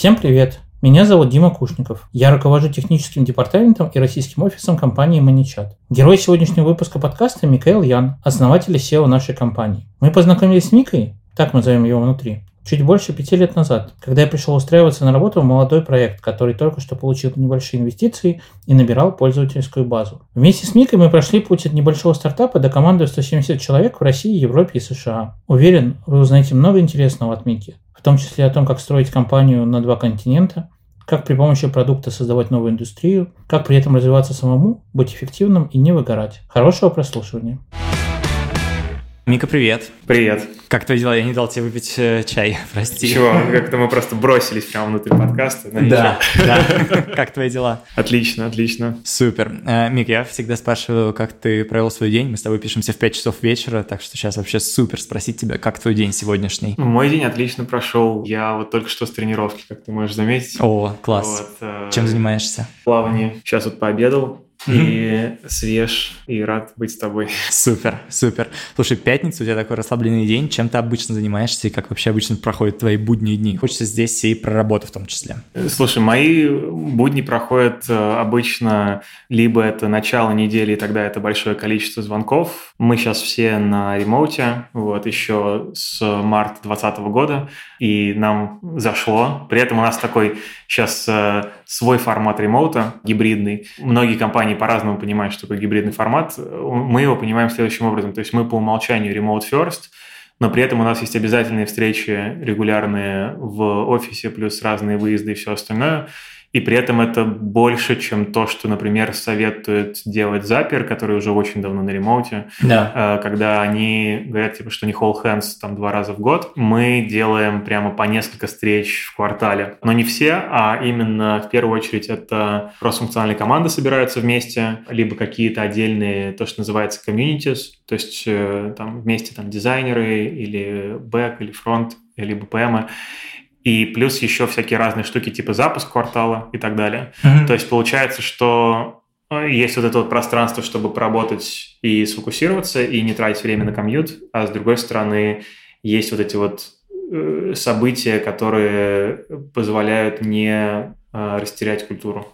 Всем привет! Меня зовут Дима Кушников. Я руковожу техническим департаментом и российским офисом компании ManyChat. Герой сегодняшнего выпуска подкаста Микаэл Ян, основатель и SEO нашей компании. Мы познакомились с Микой, так мы назовем его внутри, чуть больше 5 лет назад, когда я пришел устраиваться на работу в молодой проект, который только что получил небольшие инвестиции и набирал пользовательскую базу. Вместе с Микой мы прошли путь от небольшого стартапа до команды 170 человек в России, Европе и США. Уверен, вы узнаете много интересного от Мики, в том числе о том, как строить компанию на 2 континента, как при помощи продукта создавать новую индустрию, как при этом развиваться самому, быть эффективным и не выгорать. Хорошего прослушивания. Мика, привет. Привет. Как твои дела? Я не дал тебе выпить чай, прости. Чего? Как-то мы просто бросились прямо внутри подкаста. Да. Как твои дела? Отлично. Супер. Мик, я всегда спрашиваю, как ты провел свой день. Мы с тобой пишемся в 5 часов вечера, так что сейчас вообще супер спросить тебя, как твой день сегодняшний? Мой день отлично прошел. Я вот только что с тренировки, как ты можешь заметить. О, класс. Чем занимаешься? Плавание. Сейчас вот пообедал. И свеж, и рад быть с тобой. Супер. Слушай, пятница, у тебя такой расслабленный день. Чем ты обычно занимаешься и как вообще обычно проходят твои будние дни? Хочется здесь и про работу в том числе. Слушай, мои будни проходят обычно либо это начало недели, и тогда это большое количество звонков. Мы сейчас все на ремоуте, вот еще с марта 2020 года, и нам зашло. При этом у нас такой сейчас свой формат ремоута, гибридный. Многие компании по-разному понимают, что такое гибридный формат. Мы его понимаем следующим образом. То есть мы по умолчанию remote first, но при этом у нас есть обязательные встречи регулярные в офисе, плюс разные выезды и все остальное. И при этом это больше, чем то, что, например, советует делать Zapier, который уже очень давно на ремоуте. Да. Когда они говорят, типа, что не whole hands там 2 раза в год, мы делаем прямо по несколько встреч в квартале. Но не все, а именно в первую очередь это кросс-функциональные команды собираются вместе, либо какие-то отдельные, то, что называется communities, то есть там вместе там дизайнеры или бэк, или фронт, либо ПМы. И плюс еще всякие разные штуки, типа запуск квартала и так далее. Mm-hmm. То есть получается, что есть вот это вот пространство, чтобы поработать и сфокусироваться, и не тратить время на комьют, а с другой стороны есть вот эти вот события, которые позволяют не растерять культуру.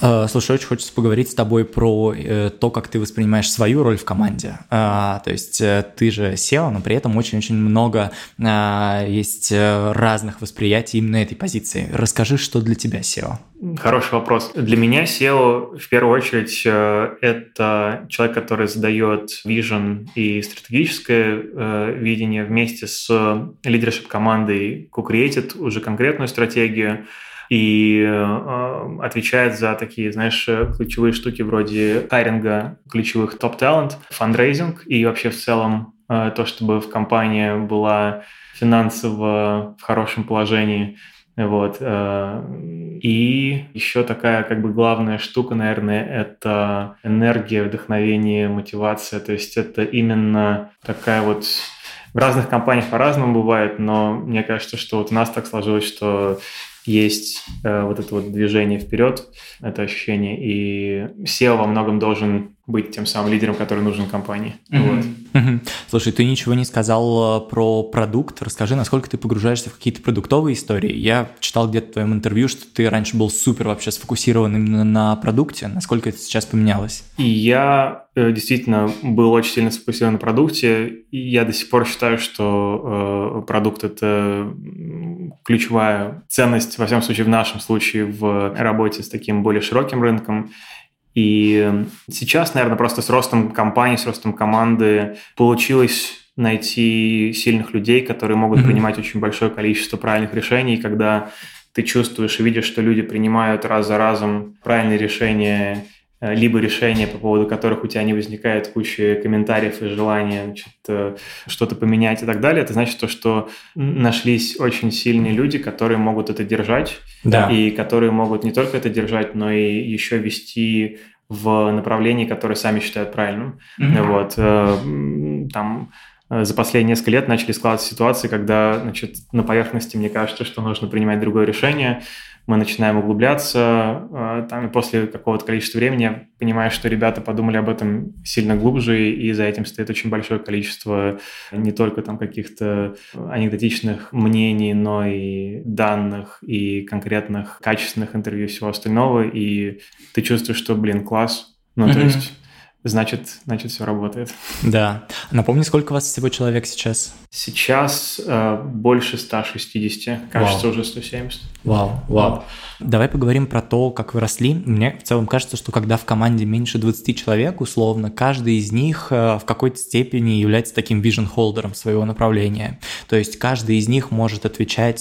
Слушай, очень хочется поговорить с тобой про то, как ты воспринимаешь свою роль в команде. То есть ты же SEO, но при этом очень-очень много есть разных восприятий именно этой позиции. Расскажи, что для тебя SEO? Хороший вопрос. Для меня SEO в первую очередь это человек, который задает вижен и стратегическое видение вместе с лидершип командой, кукреатит уже конкретную стратегию и отвечает за такие, знаешь, ключевые штуки вроде хайринга ключевых топ-талент, фандрейзинг и вообще в целом то, чтобы в компании была финансово в хорошем положении. Вот. И еще такая как бы главная штука, наверное, это энергия, вдохновение, мотивация. То есть это именно такая вот... В разных компаниях по-разному бывает, но мне кажется, что вот у нас так сложилось, что есть вот это вот движение вперед, это ощущение, и SEO во многом должен быть тем самым лидером, который нужен компании. Mm-hmm. Вот. Mm-hmm. Слушай, ты ничего не сказал про продукт. Расскажи, насколько ты погружаешься в какие-то продуктовые истории. Я читал где-то в твоем интервью, что ты раньше был супер вообще сфокусирован именно на продукте. Насколько это сейчас поменялось? И я действительно был очень сильно сфокусирован на продукте. И я до сих пор считаю, что продукт – это ключевая ценность, во всяком случае, в нашем случае, в работе с таким более широким рынком. И сейчас, наверное, просто с ростом компании, с ростом команды получилось найти сильных людей, которые могут принимать очень большое количество правильных решений, когда ты чувствуешь и видишь, что люди принимают раз за разом правильные решения, либо решения, по поводу которых у тебя не возникает куча комментариев и желания, значит, что-то поменять и так далее, это значит то, что нашлись очень сильные люди, которые могут это держать, да. И которые могут не только это держать, но и еще вести в направлении, которое сами считают правильным. Mm-hmm. Вот, там за последние несколько лет начали складываться ситуации, когда, значит, на поверхности мне кажется, что нужно принимать другое решение. Мы начинаем углубляться, там, и после какого-то количества времени я понимаю, что ребята подумали об этом сильно глубже, и за этим стоит очень большое количество не только там каких-то анекдотичных мнений, но и данных, и конкретных качественных интервью, и всего остального, и ты чувствуешь, что, класс, то есть... Значит, все работает. Да. Напомни, сколько у вас всего человек сейчас? Сейчас больше 160, кажется, уже 170. Вау. Давай поговорим про то, как вы росли. Мне в целом кажется, что когда в команде меньше 20 человек, условно, каждый из них в какой-то степени является таким вижн-холдером своего направления. То есть каждый из них может отвечать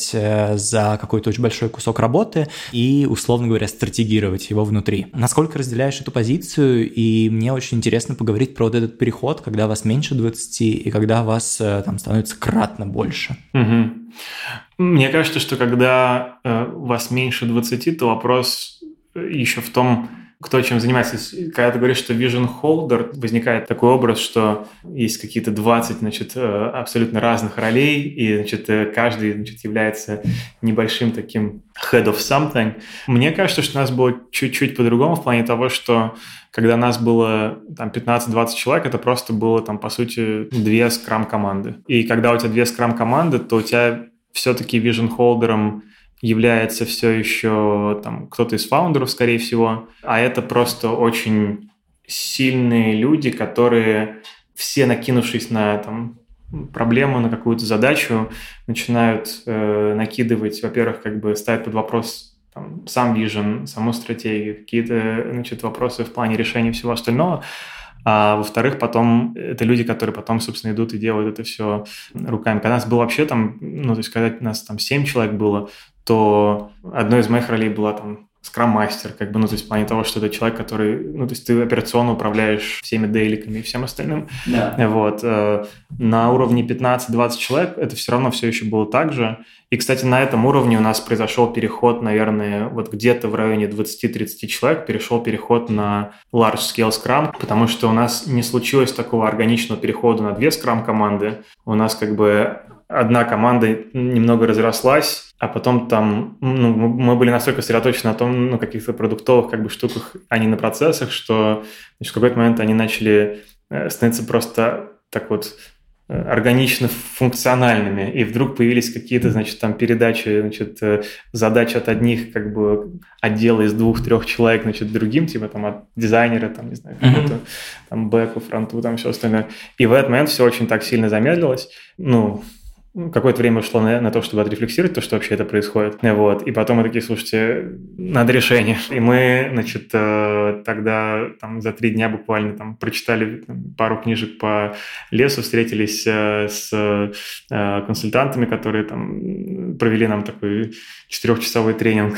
за какой-то очень большой кусок работы и, условно говоря, стратегировать его внутри. Насколько разделяешь эту позицию? И мне очень интересно поговорить про вот этот переход, когда вас меньше 20 и когда вас там становится кратно больше. Мне кажется, что когда вас меньше 20, то вопрос еще в том, кто чем занимается. Когда ты говоришь, что vision holder, возникает такой образ, что есть какие-то 20, абсолютно разных ролей, и, каждый, является небольшим таким head of something. Мне кажется, что у нас было чуть-чуть по-другому в плане того, что когда нас было 15-20 человек, это просто было, по сути, 2 скрам-команды. И когда у тебя 2 скрам-команды, то у тебя все-таки vision holder'ом является все еще кто-то из фаундеров, скорее всего, а это просто очень сильные люди, которые все, накинувшись на проблему, на какую-то задачу, начинают накидывать, во-первых, ставят под вопрос сам vision, саму стратегию, какие-то вопросы в плане решения всего остального. А во-вторых, потом это люди, которые потом, собственно, идут и делают это все руками. Когда нас было вообще когда нас 7 человек было, то одной из моих ролей была скрам-мастер, в плане того, что это человек, который, ты операционно управляешь всеми дейликами и всем остальным. Да. Вот. На уровне 15-20 человек это все равно все еще было так же. И, кстати, на этом уровне у нас произошел переход, наверное, где-то в районе 20-30 человек перешел переход на Large Scale Scrum, потому что у нас не случилось такого органичного перехода на 2 скрам-команды. У нас одна команда немного разрослась, а потом мы были настолько сосредоточены на том, каких-то продуктовых штуках, а не на процессах, что в какой-то момент они начали становиться просто органично функциональными, и вдруг появились какие-то, передачи, задач от одних, отдела из 2-3 человек, другим, от дизайнера, какого-то, бэку, фронту, все остальное. И в этот момент все очень так сильно замедлилось. Какое-то время ушло на то, чтобы отрефлексировать то, что вообще это происходит. Вот. И потом мы такие, слушайте, надо решение. И мы, тогда за 3 дня буквально прочитали пару книжек по лесу, встретились с консультантами, которые провели нам такой 4-часовой тренинг.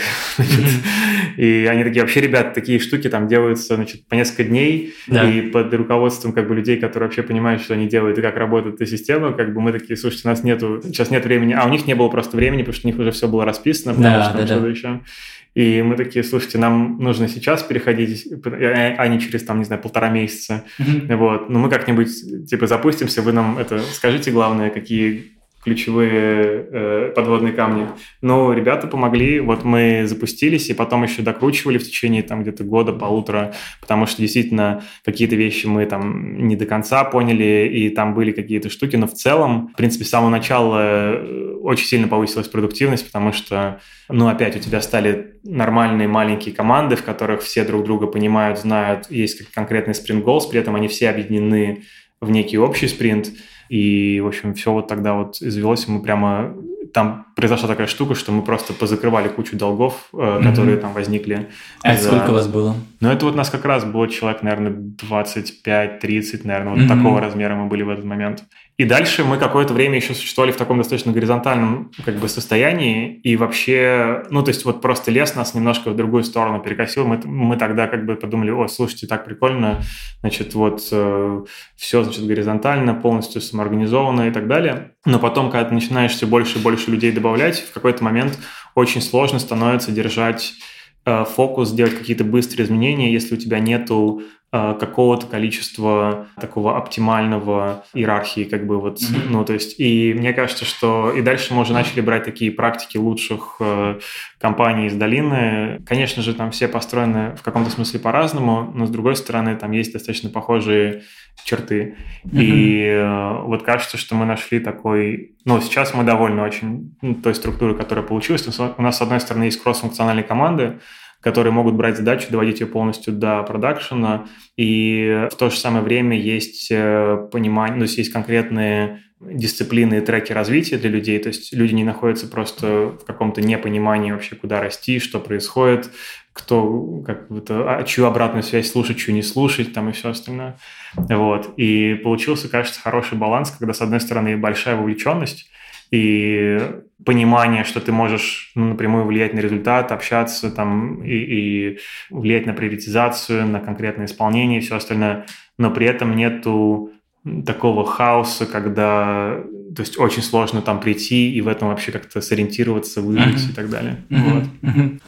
И они такие, вообще, ребят, такие штуки делаются по несколько дней, да. И под руководством людей, которые вообще понимают, что они делают и как работает эта система, мы такие, слушайте, у нас сейчас нет времени, а у них не было просто времени, потому что у них уже все было расписано, потому что еще... И мы такие, слушайте, нам нужно сейчас переходить, а не через, 1,5 месяца. Вот. Но мы как-нибудь, запустимся, вы нам это скажите, главное, какие... ключевые подводные камни. Но ребята помогли, мы запустились, и потом еще докручивали в течение где-то года-полутора, потому что действительно какие-то вещи мы не до конца поняли, и были какие-то штуки, но в целом, в принципе, с самого начала очень сильно повысилась продуктивность, потому что, опять у тебя стали нормальные маленькие команды, в которых все друг друга понимают, знают, есть конкретный sprint goals, при этом они все объединены в некий общий спринт. И, в общем, все тогда извелось, и мы прямо... Там произошла такая штука, что мы просто позакрывали кучу долгов, которые возникли. Сколько у вас было? Это нас как раз было человек, наверное, 25-30, наверное, такого размера мы были в этот момент. И дальше мы какое-то время еще существовали в таком достаточно горизонтальном состоянии, и вообще, просто лес нас немножко в другую сторону перекосил, мы тогда подумали, слушайте, так прикольно, все, горизонтально, полностью самоорганизованно и так далее. Но потом, когда ты начинаешь все больше и больше людей добавлять, в какой-то момент очень сложно становится держать фокус, делать какие-то быстрые изменения, если у тебя нету какого-то количества такого оптимального иерархии, как бы вот, ну, то есть, и мне кажется, что и дальше мы уже начали брать такие практики лучших компаний из долины. Конечно же, там все построены в каком-то смысле по-разному, но, с другой стороны, там есть достаточно похожие черты. И вот кажется, что мы нашли такой... Ну, сейчас мы довольны очень той структурой, которая получилась. У нас, с одной стороны, есть кросс-функциональные команды, которые могут брать задачу, доводить ее полностью до продакшена, и в то же самое время есть понимание, то есть есть конкретные дисциплины и треки развития для людей, то есть люди не находятся просто в каком-то непонимании вообще, куда расти, что происходит, кто, как будто, чью обратную связь слушать, чью не слушать, там и все остальное. Вот. И получился, кажется, хороший баланс, когда, с одной стороны, большая вовлеченность, и понимание, что ты можешь напрямую влиять на результат, общаться там, и влиять на приоритизацию, на конкретное исполнение и все остальное, но при этом нету такого хаоса, когда, то есть, очень сложно там прийти и в этом вообще как-то сориентироваться, выжить и так далее.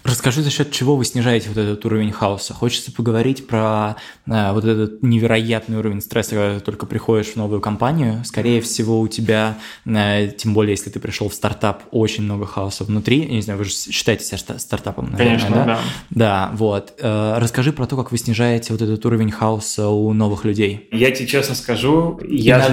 Расскажи, за счет чего вы снижаете вот этот уровень хаоса. Хочется поговорить про вот этот невероятный уровень стресса, когда ты только приходишь в новую компанию. Скорее всего, у тебя, тем более, если ты пришел в стартап, очень много хаоса внутри. Я не знаю, вы же считаете себя стартапом, наверное, конечно, да? Конечно, да. Да, вот. Расскажи про то, как вы снижаете вот этот уровень хаоса у новых людей. Я тебе честно скажу, Я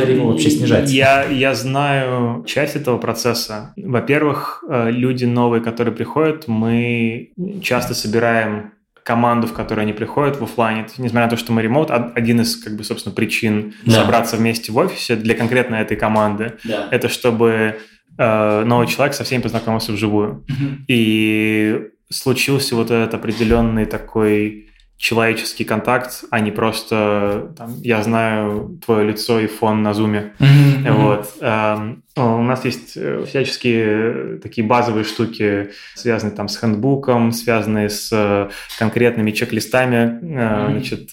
знаю часть этого процесса. Во-первых, люди новые, которые приходят, мы часто собираем команду, в которую они приходят в офлайне. Несмотря на то, что мы ремоут, один из, как бы, собственно, причин собраться вместе в офисе для конкретно этой команды, это чтобы новый человек со всеми познакомился вживую. И случился вот этот определенный такой... человеческий контакт, а не просто там, я знаю твое лицо и фон на зуме. Вот. У нас есть всяческие такие базовые штуки, связанные там с хэндбуком, связанные с конкретными чек-листами, значит,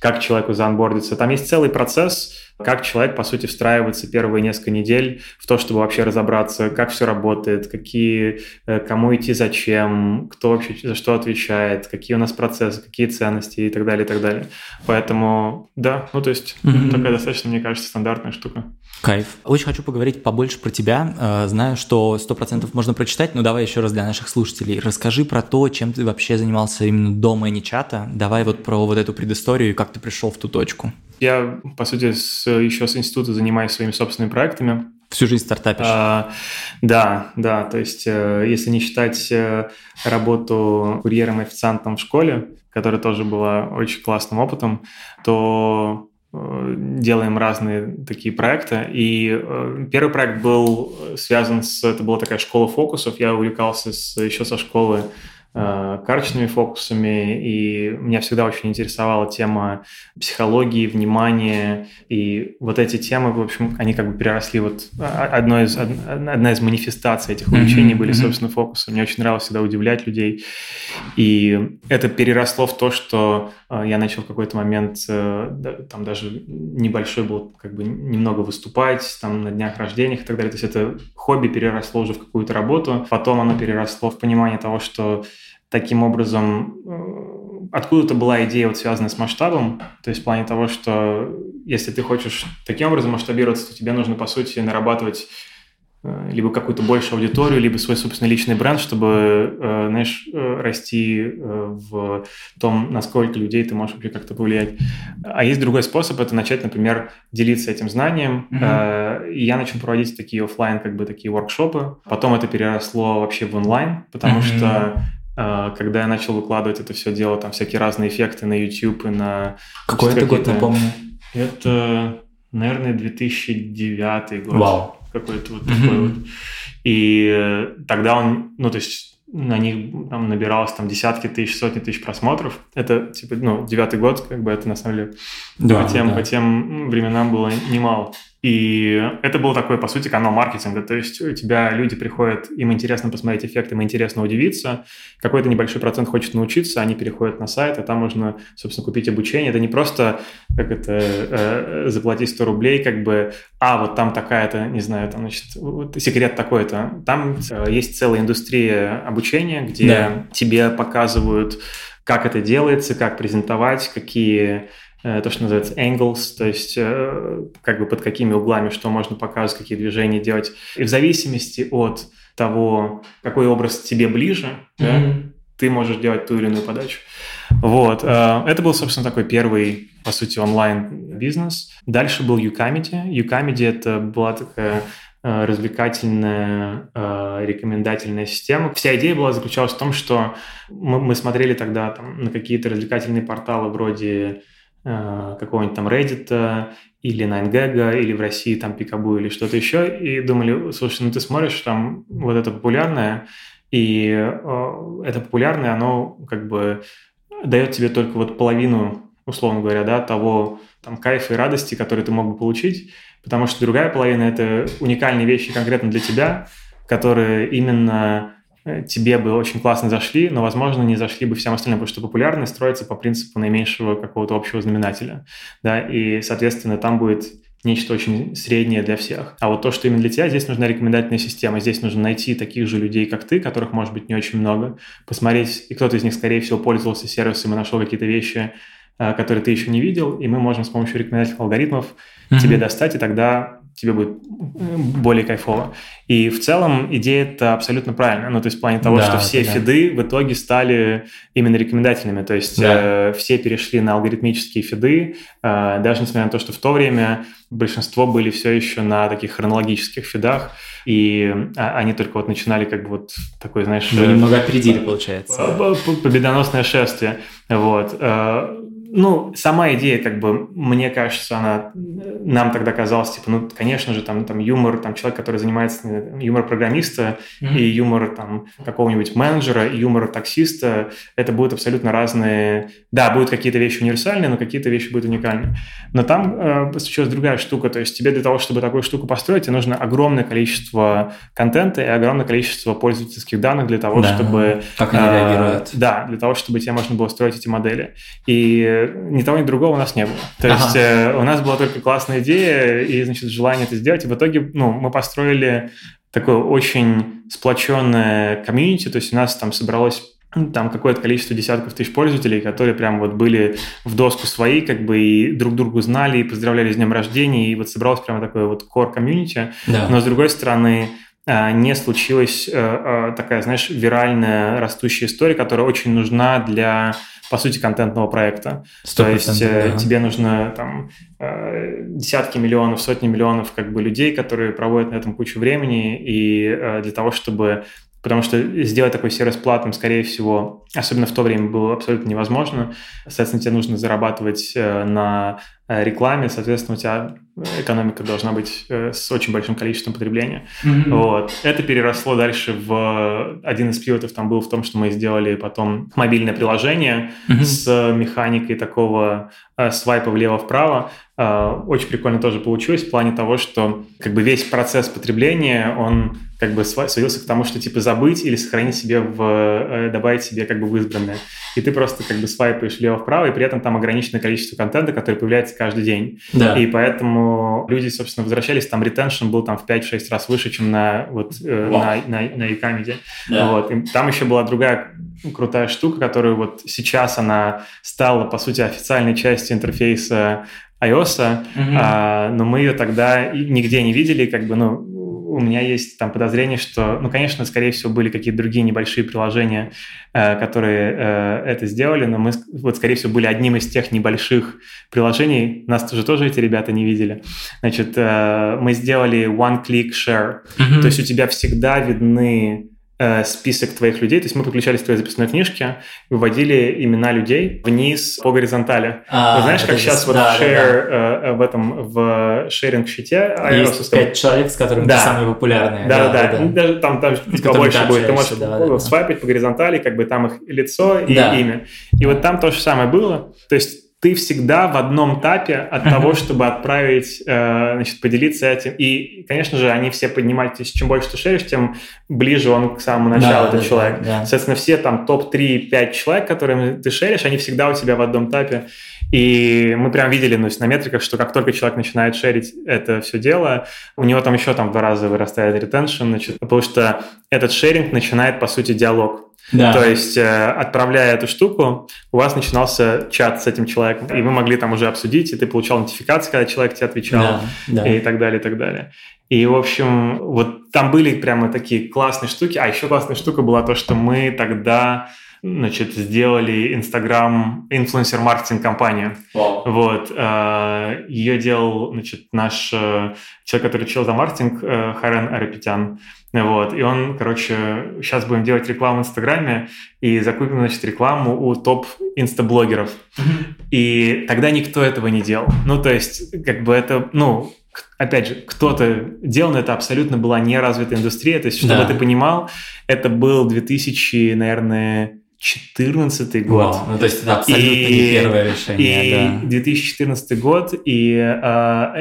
как человеку заонбордиться. Там есть целый процесс, как человек, по сути, встраивается первые несколько недель в то, чтобы вообще разобраться, как все работает, какие, кому идти, зачем, кто вообще за что отвечает, какие у нас процессы, какие ценности и так далее, и так далее. Поэтому, да, ну то есть такая достаточно, мне кажется, стандартная штука. Кайф. Очень хочу поговорить побольше про тебя. Знаю, что 100% можно прочитать, но давай еще раз для наших слушателей. Расскажи про то, чем ты вообще занимался именно до ManyChat. Давай вот про вот эту предысторию и как ты пришел в ту точку. Я, по сути, еще с института занимаюсь своими собственными проектами. Всю жизнь стартапишь. Да. То есть, если не считать работу курьером и официантом в школе, которая тоже была очень классным опытом, то делаем разные такие проекты. И первый проект был связан с... Это была такая школа фокусов. Я увлекался еще со школы карточными фокусами, и меня всегда очень интересовала тема психологии, внимания, и вот эти темы, в общем, они как бы переросли, вот одна из манифестаций этих увлечений были, собственно, фокусы. Мне очень нравилось всегда удивлять людей, и это переросло в то, что я начал в какой-то момент, там даже небольшой был, как бы немного выступать, там на днях рождения и так далее, то есть это хобби переросло уже в какую-то работу, потом оно переросло в понимание того, что таким образом, откуда-то была идея, вот, связанная с масштабом, то есть в плане того, что если ты хочешь таким образом масштабироваться, то тебе нужно, по сути, нарабатывать либо какую-то большую аудиторию, либо свой собственный личный бренд, чтобы, знаешь, расти в том, на сколько людей ты можешь вообще как-то повлиять. А есть другой способ, это начать, например, делиться этим знанием. И я начал проводить такие офлайн, как бы такие воркшопы. Потом это переросло вообще в онлайн, потому что когда я начал выкладывать это все дело, там всякие разные эффекты на YouTube и на... Какой это год, напомню? Это, наверное, 2009 год. Вау. Какой-то вот такой вот. И тогда он, ну, то есть на них там набиралось там десятки тысяч, сотни тысяч просмотров. Это, типа, ну, 2009, как бы это, на самом деле, по тем временам было немало. И это был такой, по сути, канал маркетинга. То есть у тебя люди приходят, им интересно посмотреть эффект, им интересно удивиться. Какой-то небольшой процент хочет научиться, они переходят на сайт, а там можно, собственно, купить обучение. Это не просто, как это, заплатить 100 рублей, как бы, вот там такая-то, не знаю, там, значит, вот секрет такой-то. Там есть целая индустрия обучения, где тебе показывают как это делается, как презентовать, какие, то, что называется angles, то есть как бы под какими углами что можно показывать, какие движения делать. И в зависимости от того, какой образ тебе ближе, да, ты можешь делать ту или иную подачу. Вот. Это был, собственно, такой первый, по сути, онлайн-бизнес. Дальше был U-Comedy. U-Comedy – это была такая развлекательная рекомендательная система. Вся идея была заключалась в том, что мы смотрели тогда там, на какие-то развлекательные порталы вроде какого-нибудь там Reddit или NineGag, или в России там Пикабу или что-то еще, и думали, слушай, ну ты смотришь, там вот это популярное, и это популярное, оно как бы дает тебе только вот половину, условно говоря, да, того там кайфа и радости, который ты мог бы получить, потому что другая половина – это уникальные вещи конкретно для тебя, которые именно тебе бы очень классно зашли, но, возможно, не зашли бы всем остальным, потому что популярность строится по принципу наименьшего какого-то общего знаменателя, да, и, соответственно, там будет нечто очень среднее для всех. А вот то, что именно для тебя, здесь нужна рекомендательная система, здесь нужно найти таких же людей, как ты, которых, может быть, не очень много, посмотреть, и кто-то из них, скорее всего, пользовался сервисом и нашел какие-то вещи, которые ты еще не видел, и мы можем с помощью рекомендательных алгоритмов тебе достать, и тогда тебе будет более кайфово. И в целом идея-то абсолютно правильная. Ну, то есть в плане того, да, что все фиды в итоге стали именно рекомендательными. То есть все перешли на алгоритмические фиды, даже несмотря на то, что в то время большинство были все еще на таких хронологических фидах, и они только вот начинали как бы вот такой, знаешь... Вы немного опередили, получается. Победоносное шествие. Вот. Ну, сама идея, как бы, мне кажется, она нам тогда казалась, типа, ну, конечно же, там юмор, там человек, который занимается юмор программиста и юмор там какого-нибудь менеджера, и юмор таксиста, это будут абсолютно разные... Да, будут какие-то вещи универсальные, но какие-то вещи будут уникальны. Но там случилась другая штука, то есть тебе для того, чтобы такую штуку построить, тебе нужно огромное количество контента и огромное количество пользовательских данных для того, чтобы... Как они реагируют. Да, для того, чтобы тебе можно было строить эти модели. И ни того, ни другого у нас не было. То есть у нас была только классная идея и, значит, желание это сделать. И в итоге, ну, мы построили такое очень сплоченное комьюнити. То есть у нас там собралось там какое-то количество десятков тысяч пользователей, которые прям вот были в доску свои, как бы, и друг другу знали, и поздравляли с днем рождения, и вот собралось прямо такое вот core-комьюнити. Да. Но, с другой стороны, не случилась такая, знаешь, виральная растущая история, которая очень нужна для... по сути, контентного проекта. 100%, то есть тебе нужно там десятки миллионов, сотни миллионов как бы людей, которые проводят на этом кучу времени, и для того, чтобы... Потому что сделать такой сервис платным, скорее всего, особенно в то время было абсолютно невозможно. Соответственно, тебе нужно зарабатывать на рекламе, соответственно, у тебя экономика должна быть с очень большим количеством потребления. Вот. Это переросло дальше в... Один из пилотов там был в том, что мы сделали потом мобильное приложение с механикой такого свайпа влево-вправо. Очень прикольно тоже получилось в плане того, что как бы весь процесс потребления, он как бы сводился к тому, что типа забыть или сохранить себе в... добавить себе как бы в избранное. И ты просто как бы свайпаешь влево-вправо, и при этом там ограниченное количество контента, который появляется каждый день. Да. И поэтому люди, собственно, возвращались, там ретеншн был там в 5-6 раз выше, чем на вот на e-comedy. Да. Вот. И там еще была другая крутая штука, которую вот сейчас она стала, по сути, официальной частью интерфейса iOS, но мы ее тогда нигде не видели, как бы, ну, у меня есть там подозрение, что, ну, конечно, скорее всего, были какие-то другие небольшие приложения, которые это сделали, но мы, вот, скорее всего, были одним из тех небольших приложений. Нас тоже эти ребята не видели. Значит, мы сделали one-click share. То есть у тебя всегда видны список твоих людей, то есть мы подключались к твоей записной книжке, выводили имена людей вниз по горизонтали. Вы знаешь, как сейчас вот share в этом, в шеринг-щите... Есть 5 человек, с которыми ты самые популярные. Да. Там побольше будет. Ты можешь свайпать по горизонтали, как бы там их лицо и имя. И вот там то же самое было. То есть ты всегда в одном тапе от того, чтобы отправить, значит, поделиться этим. И, конечно же, они все поднимались. То есть чем больше ты шеришь, тем ближе он к самому началу, этот человек. Да. Соответственно, все там топ-3-5 человек, которым ты шеришь, они всегда у тебя в одном тапе. И мы прям видели, ну, на метриках, что как только человек начинает шерить это все дело, у него там еще там в 2 раза вырастает ретеншн, значит, потому что этот шеринг начинает, по сути, диалог. Да. То есть, отправляя эту штуку, у вас начинался чат с этим человеком, и вы могли там уже обсудить, и ты получал нотификации, когда человек тебе отвечал, да, и так далее, и так далее. И, в общем, вот там были прямо такие классные штуки. А еще классная штука была то, что мы тогда... значит, сделали Instagram инфлюенсер-маркетинг-компанию. Wow. Вот. Ее делал, значит, наш человек, который учил за маркетинг, Харен Арапитян. Вот. И он, короче, сейчас будем делать рекламу в Инстаграме и закупим, значит, рекламу у топ-инстаблогеров. Mm-hmm. И тогда никто этого не делал. Ну, то есть, как бы это, ну... Опять же, кто-то делал, но это абсолютно была неразвитая индустрия. То есть, чтобы ты понимал, это был 2000, наверное... 2014 год. Wow. Ну, то есть, это абсолютно не первое решение. И 2014 год, и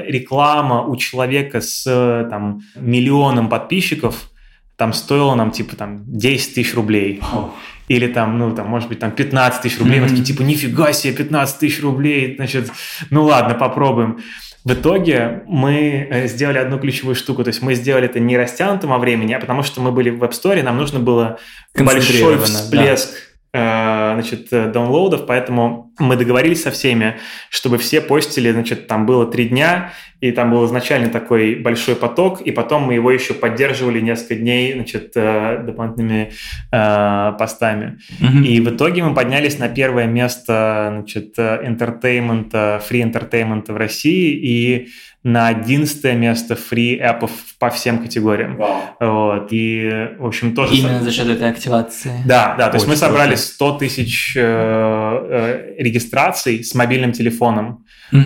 реклама у человека с там, миллионом подписчиков там стоила нам типа там 10 тысяч рублей. Oh. Или там, ну, там, может быть, там 15 тысяч рублей. Mm-hmm. Мы такие, типа, нифига себе, 15 тысяч рублей. Значит, ну ладно, попробуем. В итоге мы сделали одну ключевую штуку. То есть мы сделали это не растянутым во времени, а потому что мы были в App Store, нам нужно было большой всплеск, да, значит, даунлоудов, поэтому мы договорились со всеми, чтобы все постили, значит, там было 3 дня, и там был изначально такой большой поток, и потом мы его еще поддерживали несколько дней, значит, дополнительными постами. Mm-hmm. И в итоге мы поднялись на первое место, значит, entertainment, free entertainment в России, и на 11 место free аппов по всем категориям. Wow. Вот. И, в общем, тоже... Именно за счет этой активации. Да, да. То есть мы собрали 100 тысяч регистраций с мобильным телефоном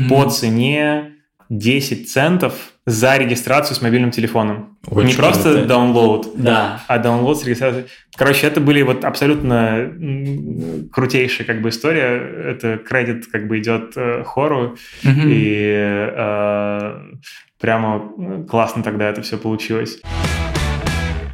по цене 10 центов за регистрацию с мобильным телефоном. Очень не просто круто. Download, да, а download с регистрацией. Короче, это были вот абсолютно крутейшая как бы история. Это кредит как бы идет хору, и прямо классно тогда это все получилось.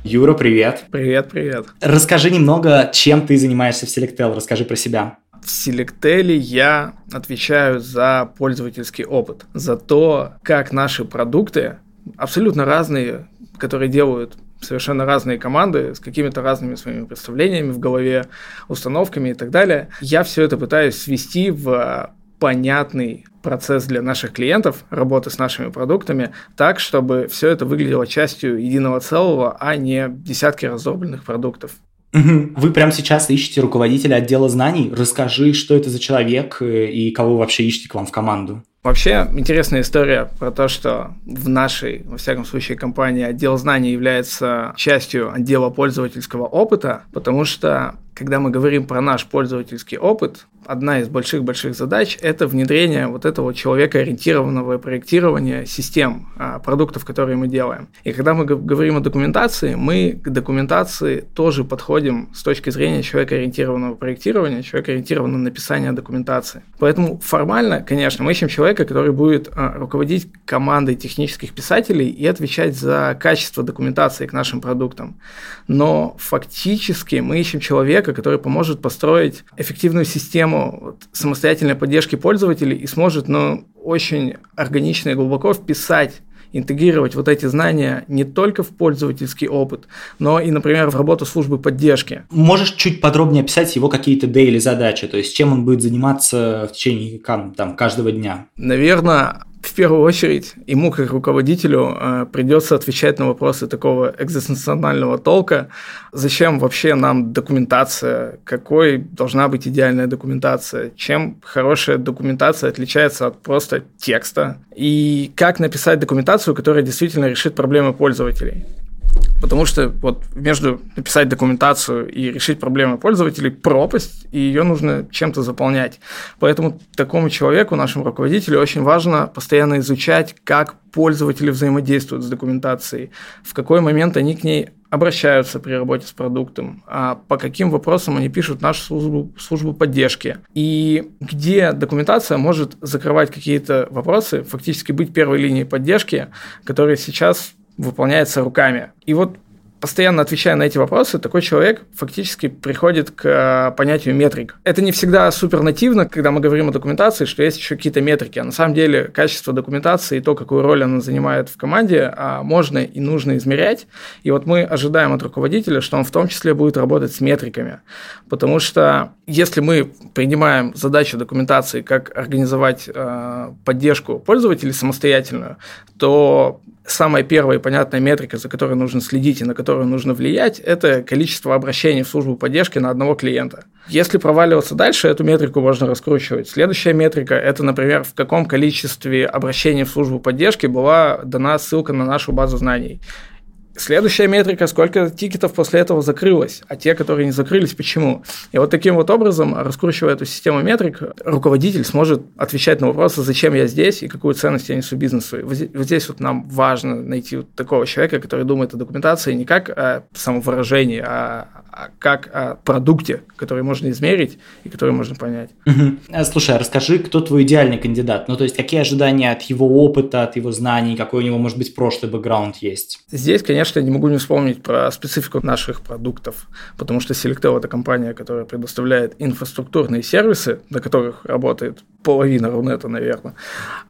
Юра, привет. Привет, привет. Расскажи немного, чем ты занимаешься в Selectel, расскажи про себя. В Selectel я отвечаю за пользовательский опыт, за то, как наши продукты, абсолютно разные, которые делают совершенно разные команды с какими-то разными своими представлениями в голове, установками и так далее, я все это пытаюсь свести в понятный процесс для наших клиентов, работы с нашими продуктами, так, чтобы все это выглядело частью единого целого, а не десятки раздробленных продуктов. Вы прямо сейчас ищете руководителя отдела знаний. Расскажи, что это за человек и кого вообще ищете к вам в команду. Вообще, интересная история про то, что в нашей, во всяком случае, компании отдел знаний является частью отдела пользовательского опыта, потому что, когда мы говорим про наш пользовательский опыт, одна из больших-больших задач – это внедрение вот этого человекоориентированного проектирования систем, продуктов, которые мы делаем. И когда мы говорим о документации, мы к документации тоже подходим с точки зрения человекоориентированного проектирования, человекоориентированного написания документации. Поэтому формально, конечно, мы ищем человека, который будет руководить командой технических писателей и отвечать за качество документации к нашим продуктам. Но фактически мы ищем человека, который поможет построить эффективную систему самостоятельной поддержки пользователей и сможет, ну, очень органично и глубоко вписать, интегрировать вот эти знания не только в пользовательский опыт, но и, например, в работу службы поддержки. Можешь чуть подробнее описать его какие-то дейли задачи, то есть чем он будет заниматься в течение там, каждого дня? Наверное, в первую очередь ему, как руководителю, придется отвечать на вопросы такого экзистенционального толка. Зачем вообще нам документация? Какой должна быть идеальная документация? Чем хорошая документация отличается от просто текста? И как написать документацию, которая действительно решит проблемы пользователей? Потому что вот между написать документацию и решить проблемы пользователей пропасть, и ее нужно чем-то заполнять. Поэтому такому человеку, нашему руководителю, очень важно постоянно изучать, как пользователи взаимодействуют с документацией, в какой момент они к ней обращаются при работе с продуктом, а по каким вопросам они пишут нашу службу поддержки, и где документация может закрывать какие-то вопросы, фактически быть первой линией поддержки, которая сейчас выполняется руками. И вот постоянно отвечая на эти вопросы, такой человек фактически приходит к понятию метрик. Это не всегда супернативно, когда мы говорим о документации, что есть еще какие-то метрики. А на самом деле качество документации и то, какую роль она занимает в команде, можно и нужно измерять. И вот мы ожидаем от руководителя, что он в том числе будет работать с метриками. Потому что если мы принимаем задачу документации, как организовать поддержку пользователей самостоятельную, то самая первая и понятная метрика, за которой нужно следить и на которую нужно влиять, это количество обращений в службу поддержки на одного клиента. Если проваливаться дальше, эту метрику можно раскручивать. Следующая метрика – это, например, в каком количестве обращений в службу поддержки была дана ссылка на нашу базу знаний. Следующая метрика – сколько тикетов после этого закрылось, а те, которые не закрылись, почему. И вот таким вот образом, раскручивая эту систему метрик, руководитель сможет отвечать на вопросы, зачем я здесь и какую ценность я несу бизнесу. И вот здесь вот нам важно найти вот такого человека, который думает о документации не как о самовыражении, а как о продукте, который можно измерить и который можно понять. Угу. Слушай, расскажи, кто твой идеальный кандидат? Ну, то есть, какие ожидания от его опыта, от его знаний, какой у него, может быть, прошлый бэкграунд есть? Здесь, конечно, я не могу не вспомнить про специфику наших продуктов, потому что Selectel – это компания, которая предоставляет инфраструктурные сервисы, до которых работает половина Рунета, наверное.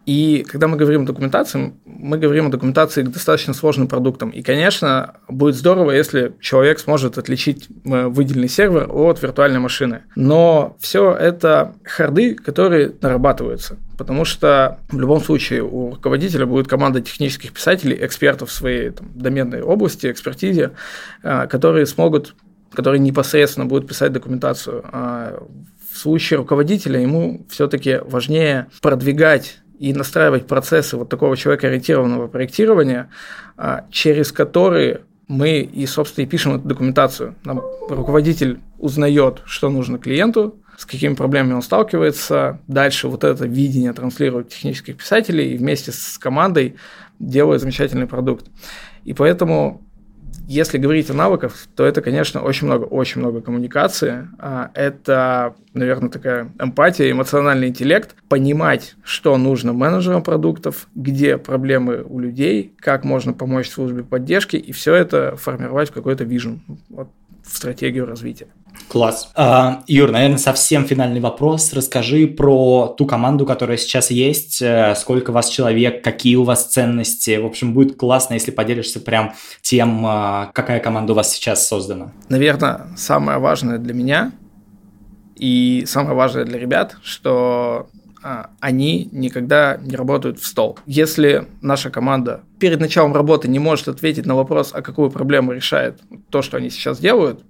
И когда мы говорим о документации, мы говорим о документации к достаточно сложным продуктам. И, конечно, будет здорово, если человек сможет отличить выделенный сервер от виртуальной машины. Но все это харды, которые нарабатываются. Потому что в любом случае у руководителя будет команда технических писателей, экспертов в своей доменной области, экспертизе, которые непосредственно будут писать документацию. В случае руководителя ему все-таки важнее продвигать и настраивать процессы вот такого человекоориентированного проектирования, через которые мы и, собственно, и пишем эту документацию. Нам руководитель узнает, что нужно клиенту, с какими проблемами он сталкивается. Дальше вот это видение транслирует технических писателей и вместе с командой делает замечательный продукт. И поэтому, если говорить о навыках, то это, конечно, очень много коммуникации. Это, наверное, такая эмпатия, эмоциональный интеллект. Понимать, что нужно менеджерам продуктов, где проблемы у людей, как можно помочь в службе поддержки, и все это формировать в какой-то вижен, в стратегию развития. Класс. Юр, наверное, совсем финальный вопрос. Расскажи про ту команду, которая сейчас есть, сколько у вас человек, какие у вас ценности. В общем, будет классно, если поделишься прям тем, какая команда у вас сейчас создана. Наверное, самое важное для меня и самое важное для ребят, что они никогда не работают в стол. Если наша команда перед началом работы не может ответить на вопрос, а какую проблему решает то, что они сейчас делают,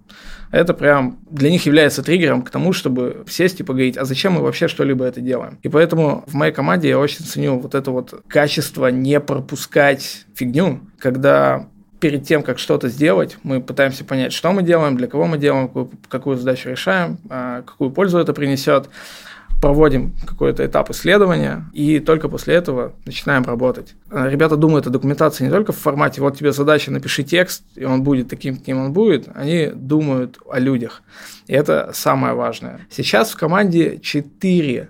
это прям для них является триггером к тому, чтобы сесть и поговорить, а зачем мы вообще что-либо это делаем. И поэтому в моей команде я очень ценю вот это вот качество не пропускать фигню, когда перед тем, как что-то сделать, мы пытаемся понять, что мы делаем, для кого мы делаем, какую задачу решаем, какую пользу это принесет. Проводим какой-то этап исследования, и только после этого начинаем работать. Ребята думают о документации не только в формате «вот тебе задача, напиши текст, и он будет таким, каким он будет», они думают о людях, и это самое важное. Сейчас в команде 4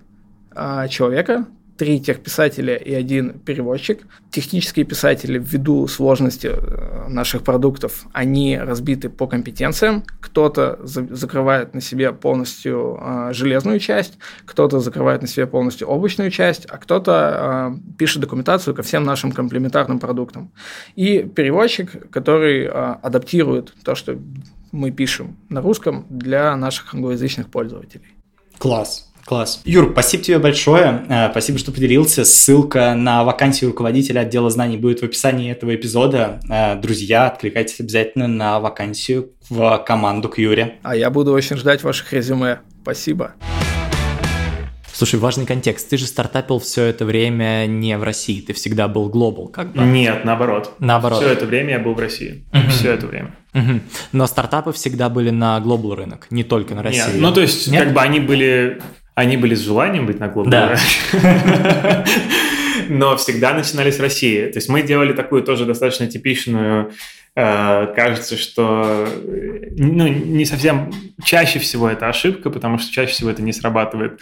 человека, 3 техписателя и 1 переводчик. Технические писатели, ввиду сложности наших продуктов, они разбиты по компетенциям. Кто-то закрывает на себе полностью железную часть, кто-то закрывает на себе полностью облачную часть, а кто-то пишет документацию ко всем нашим комплементарным продуктам. И переводчик, который адаптирует то, что мы пишем на русском, для наших англоязычных пользователей. Класс. Класс. Юр, спасибо тебе большое, спасибо, что поделился. Ссылка на вакансию руководителя отдела знаний будет в описании этого эпизода. Друзья, откликайтесь обязательно на вакансию в команду к Юре. А я буду очень ждать ваших резюме. Спасибо. Слушай, важный контекст. Ты же стартапил все это время не в России, ты всегда был глобал, как бы? Нет, наоборот. Все это время я был в России. Все это время. Но стартапы всегда были на глобал рынок, не только на Россию. Нет, ну то есть как бы они были с желанием быть на глобал рынке. Но всегда начинались с России. То есть мы делали такую тоже достаточно типичную, кажется, что не совсем, чаще всего это ошибка, потому что чаще всего это не срабатывает,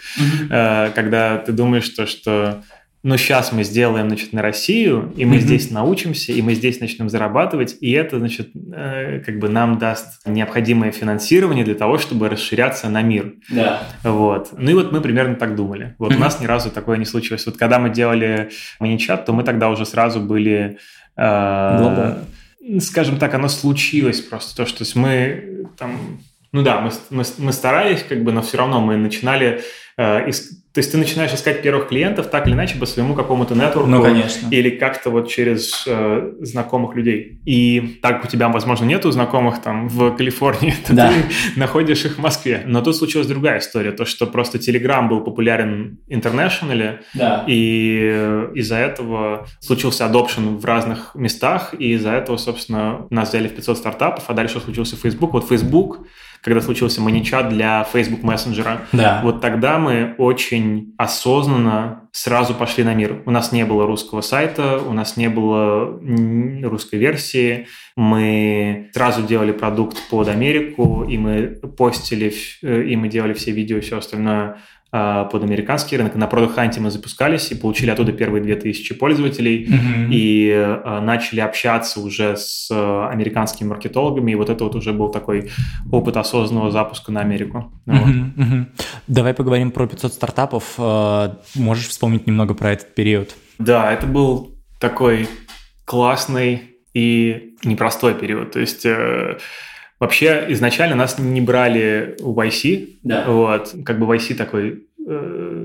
когда ты думаешь, что но сейчас мы сделаем, значит, на Россию, и мы здесь научимся, и мы здесь начнем зарабатывать, и это, значит, как бы нам даст необходимое финансирование для того, чтобы расширяться на мир. Да. Вот. Ну и вот мы примерно так думали. Вот у нас ни разу такое не случилось. Вот когда мы делали ManyChat, то мы тогда уже сразу были... Скажем так, оно случилось просто. То, что мы там... Ну да, мы старались, как бы, но все равно мы начинали... То есть ты начинаешь искать первых клиентов так или иначе по своему какому-то нетворку, ну, конечно, или как-то вот через знакомых людей. И так у тебя, возможно, нету знакомых там в Калифорнии, то да, ты находишь их в Москве. Но тут случилась другая история, то, что просто Telegram был популярен internationally, да, и из-за этого случился adoption в разных местах, и из-за этого, собственно, нас взяли в 500 стартапов, а дальше случился Facebook. Вот Facebook... когда случился ManyChat для Facebook Messenger, да, вот тогда мы очень осознанно сразу пошли на мир. У нас не было русского сайта, у нас не было русской версии, мы сразу делали продукт под Америку, и мы постили, и мы делали все видео и все остальное под американский рынок. На Product Hunt мы запускались и получили оттуда первые 2000 пользователей, и начали общаться уже с американскими маркетологами, и вот это вот уже был такой опыт осознанного запуска на Америку. Давай поговорим про 500 стартапов. Можешь вспомнить немного про этот период? Да, это был такой классный и непростой период. То есть... Вообще, изначально нас не брали в YC, да, вот, как бы YC такой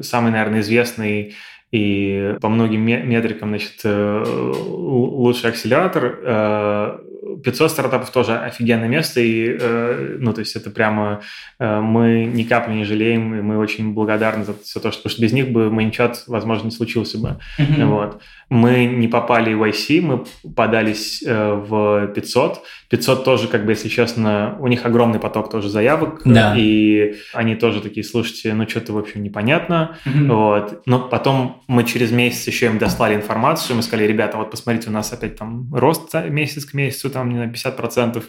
самый, наверное, известный и по многим метрикам, значит, лучший акселератор. 500 стартапов тоже офигенное место, и, ну, то есть это прямо мы ни капли не жалеем, и мы очень благодарны за все то, что, потому что без них бы ManyChat, возможно, не случился бы. Вот. Мы не попали в YC, мы подались в 500. 500 тоже, как бы, если честно, у них огромный поток тоже заявок, да, и они тоже такие: слушайте, ну, что-то, в общем, непонятно. Вот. Но потом мы через месяц еще им дослали информацию, мы сказали: ребята, вот посмотрите, у нас опять там рост месяц к месяцу, там, не на 50%.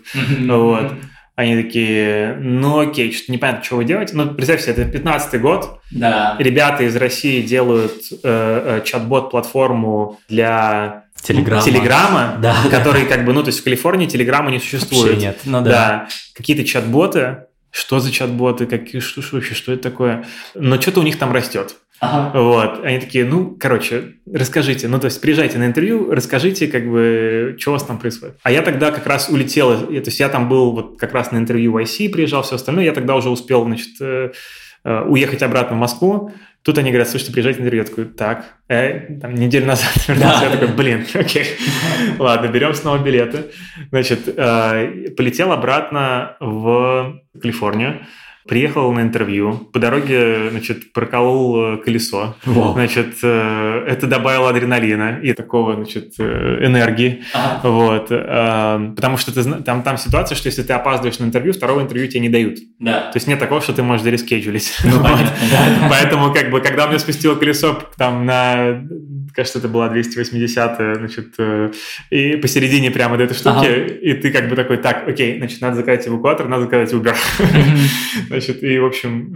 Вот. Они такие: ну окей, что-то непонятно, что вы делаете. Ну, представьте, это 15-й год. Да. Ребята из России делают чат-бот-платформу для Телеграма, да, который, как бы, ну, то есть в Калифорнии Телеграма не существует. Вообще нет. Ну, да, да. Какие-то чат-боты. Что за чат-боты? Какие, что это такое? Но что-то у них там растет. Ага. Вот. Они такие: ну, короче, расскажите. Ну, то есть приезжайте на интервью, расскажите, как бы, что у вас там происходит. А я тогда как раз улетел. То есть я там был вот как раз на интервью в IC, приезжал, все остальное. Я тогда уже успел, значит, уехать обратно в Москву. Тут они говорят: слушайте, приезжайте на интервью. Я такой: так, там, неделю назад вернулся. Да. Я такой: блин, окей. Ладно, берем снова билеты. Значит, полетел обратно в Калифорнию. Приехал на интервью, по дороге, значит, проколол колесо, значит, это добавило адреналина и такого, значит, энергии, вот, потому что ты, там ситуация, что если ты опаздываешь на интервью, второго интервью тебе не дают, да, то есть нет такого, что ты можешь зареscheduлить, ну, вот. Да. Поэтому, как бы, когда мне спустило колесо, там, на, кажется, это была 280, значит, и посередине прямо до этой штуки, и ты, как бы, такой: так, окей, значит, надо заказать эвакуатор, надо заказать Uber. Значит, и, в общем,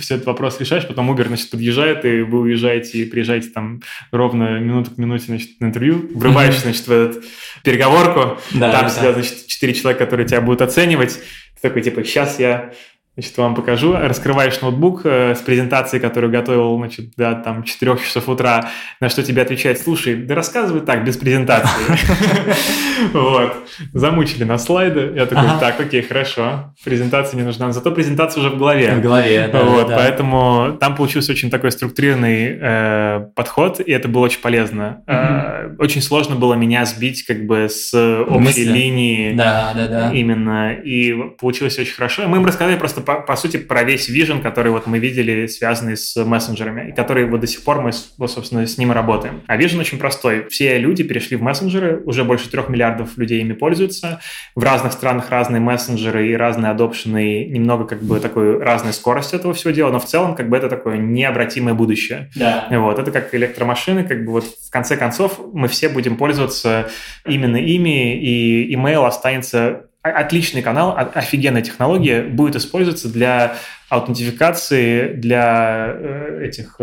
все этот вопрос решаешь, потом Uber, значит, подъезжает, и вы уезжаете и приезжаете там ровно минуту к минуте, значит, на интервью, врываешься, значит, в эту переговорку, да, там сидят, значит, 4 человека, которые тебя будут оценивать, ты такой, типа: сейчас я, значит, вам покажу, раскрываешь ноутбук с презентацией, которую готовил, значит, до, там, 4 часов утра, на что тебе отвечает: слушай, да рассказывай так, без презентации. Вот. Замучили на слайды. Я такой: так, окей, хорошо, презентация не нужна. Зато презентация уже в голове. В голове, да. Вот, поэтому там получился очень такой структурированный подход, и это было очень полезно. Очень сложно было меня сбить, как бы, с общей линии. Да, да, да. Именно. И получилось очень хорошо. Мы им рассказали просто по сути про весь вижен, который вот мы видели, связанный с мессенджерами, и который вот до сих пор мы, вот, собственно, с ним работаем. А вижен очень простой. Все люди перешли в мессенджеры, уже больше 3 миллиардов людей ими пользуются. В разных странах разные мессенджеры и разные адопшены, и немного, как бы, такой разная скорость этого всего дела, но в целом, как бы, это такое необратимое будущее. Да. Вот. Это как электромашины, как бы, вот в конце концов мы все будем пользоваться именно ими, и имейл останется... Отличный канал, офигенная технология, будет использоваться для аутентификации, для этих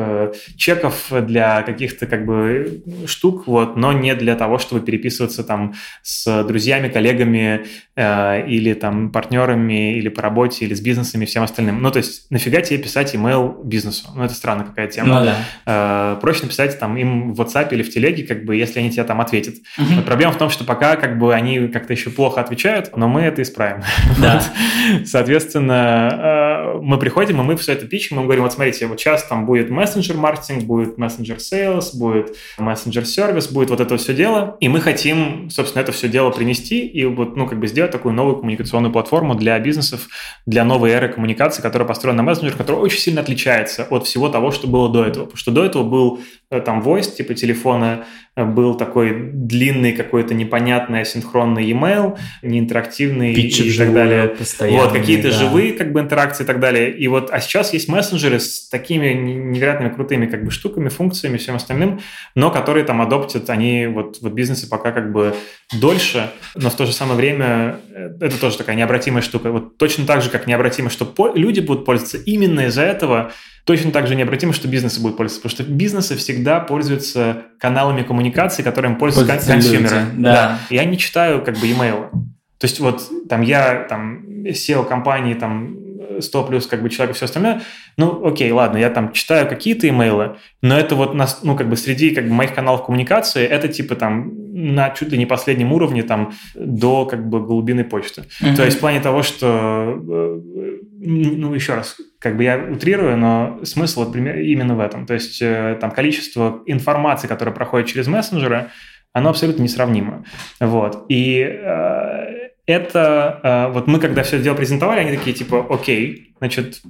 чеков, для каких-то как бы штук, вот, но не для того, чтобы переписываться там с друзьями, коллегами или там партнерами, или по работе, или с бизнесами и всем остальным. Ну, то есть нафига тебе писать имейл бизнесу? Ну, это странная какая тема. Ну, да. Проще написать там им в WhatsApp или в Телеге, как бы, если они тебе там ответят. Угу. Проблема в том, что пока как бы они как-то еще плохо отвечают, но мы это исправим. Да. Вот. Соответственно, мы приходим, и мы все это пичем, мы говорим, вот смотрите, вот сейчас там будет мессенджер-маркетинг, будет мессенджер-сейлс, будет мессенджер-сервис, будет вот это все дело, и мы хотим, собственно, это все дело принести и вот, ну, как бы сделать такую новую коммуникационную платформу для бизнесов, для новой эры коммуникации, которая построена на мессенджер, которая очень сильно отличается от всего того, что было до этого, потому что до этого был там voice, типа телефона, был такой длинный какой-то непонятный асинхронный e-mail, неинтерактивный и так далее. Вот, какие-то живые как бы интеракции и так далее. И вот, а сейчас есть мессенджеры с такими невероятными крутыми как бы штуками, функциями, всем остальным, но которые там адоптят они вот бизнесы пока как бы дольше, но в то же самое время это тоже такая необратимая штука. Вот точно так же, как необратимо, что люди будут пользоваться именно из-за этого, точно так же необратимо, что бизнесы будут пользоваться, потому что бизнесы всегда пользуются каналами коммуникации, которыми пользуются консюмеры. Да. Я не читаю как бы e-mail. То есть вот там я там SEO компании там 100 плюс как бы человек и все остальное, ну окей, ладно, я там читаю какие-то имейлы, но это вот ну как бы среди как бы моих каналов коммуникации это типа там на чуть ли не последнем уровне там до как бы глубины почты. Mm-hmm. То есть в плане того, что ну еще раз, как бы я утрирую, но смысл вот именно в этом. То есть там количество информации, которая проходит через мессенджеры, оно абсолютно несравнимо. Вот. И это вот мы, когда все дело презентовали, они такие типа «Окей, значит,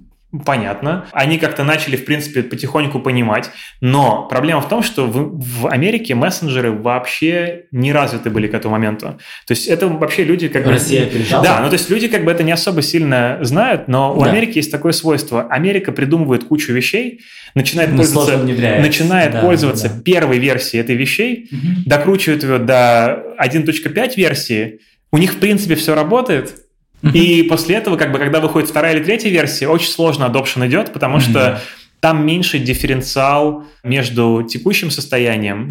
понятно». Они как-то начали, в принципе, потихоньку понимать. Но проблема в том, что в Америке мессенджеры вообще не развиты были к этому моменту. То есть это вообще люди как бы... Россия пережала. Да, ну то есть люди как бы это не особо сильно знают, но у Америки есть такое свойство. Америка придумывает кучу вещей, начинает пользоваться первой версией этой вещей, угу. докручивает ее до 1.5 версии. У них, в принципе, все работает, и после этого, как бы, когда выходит вторая или третья версия, очень сложно adoption идет, потому что там меньше дифференциал между текущим состоянием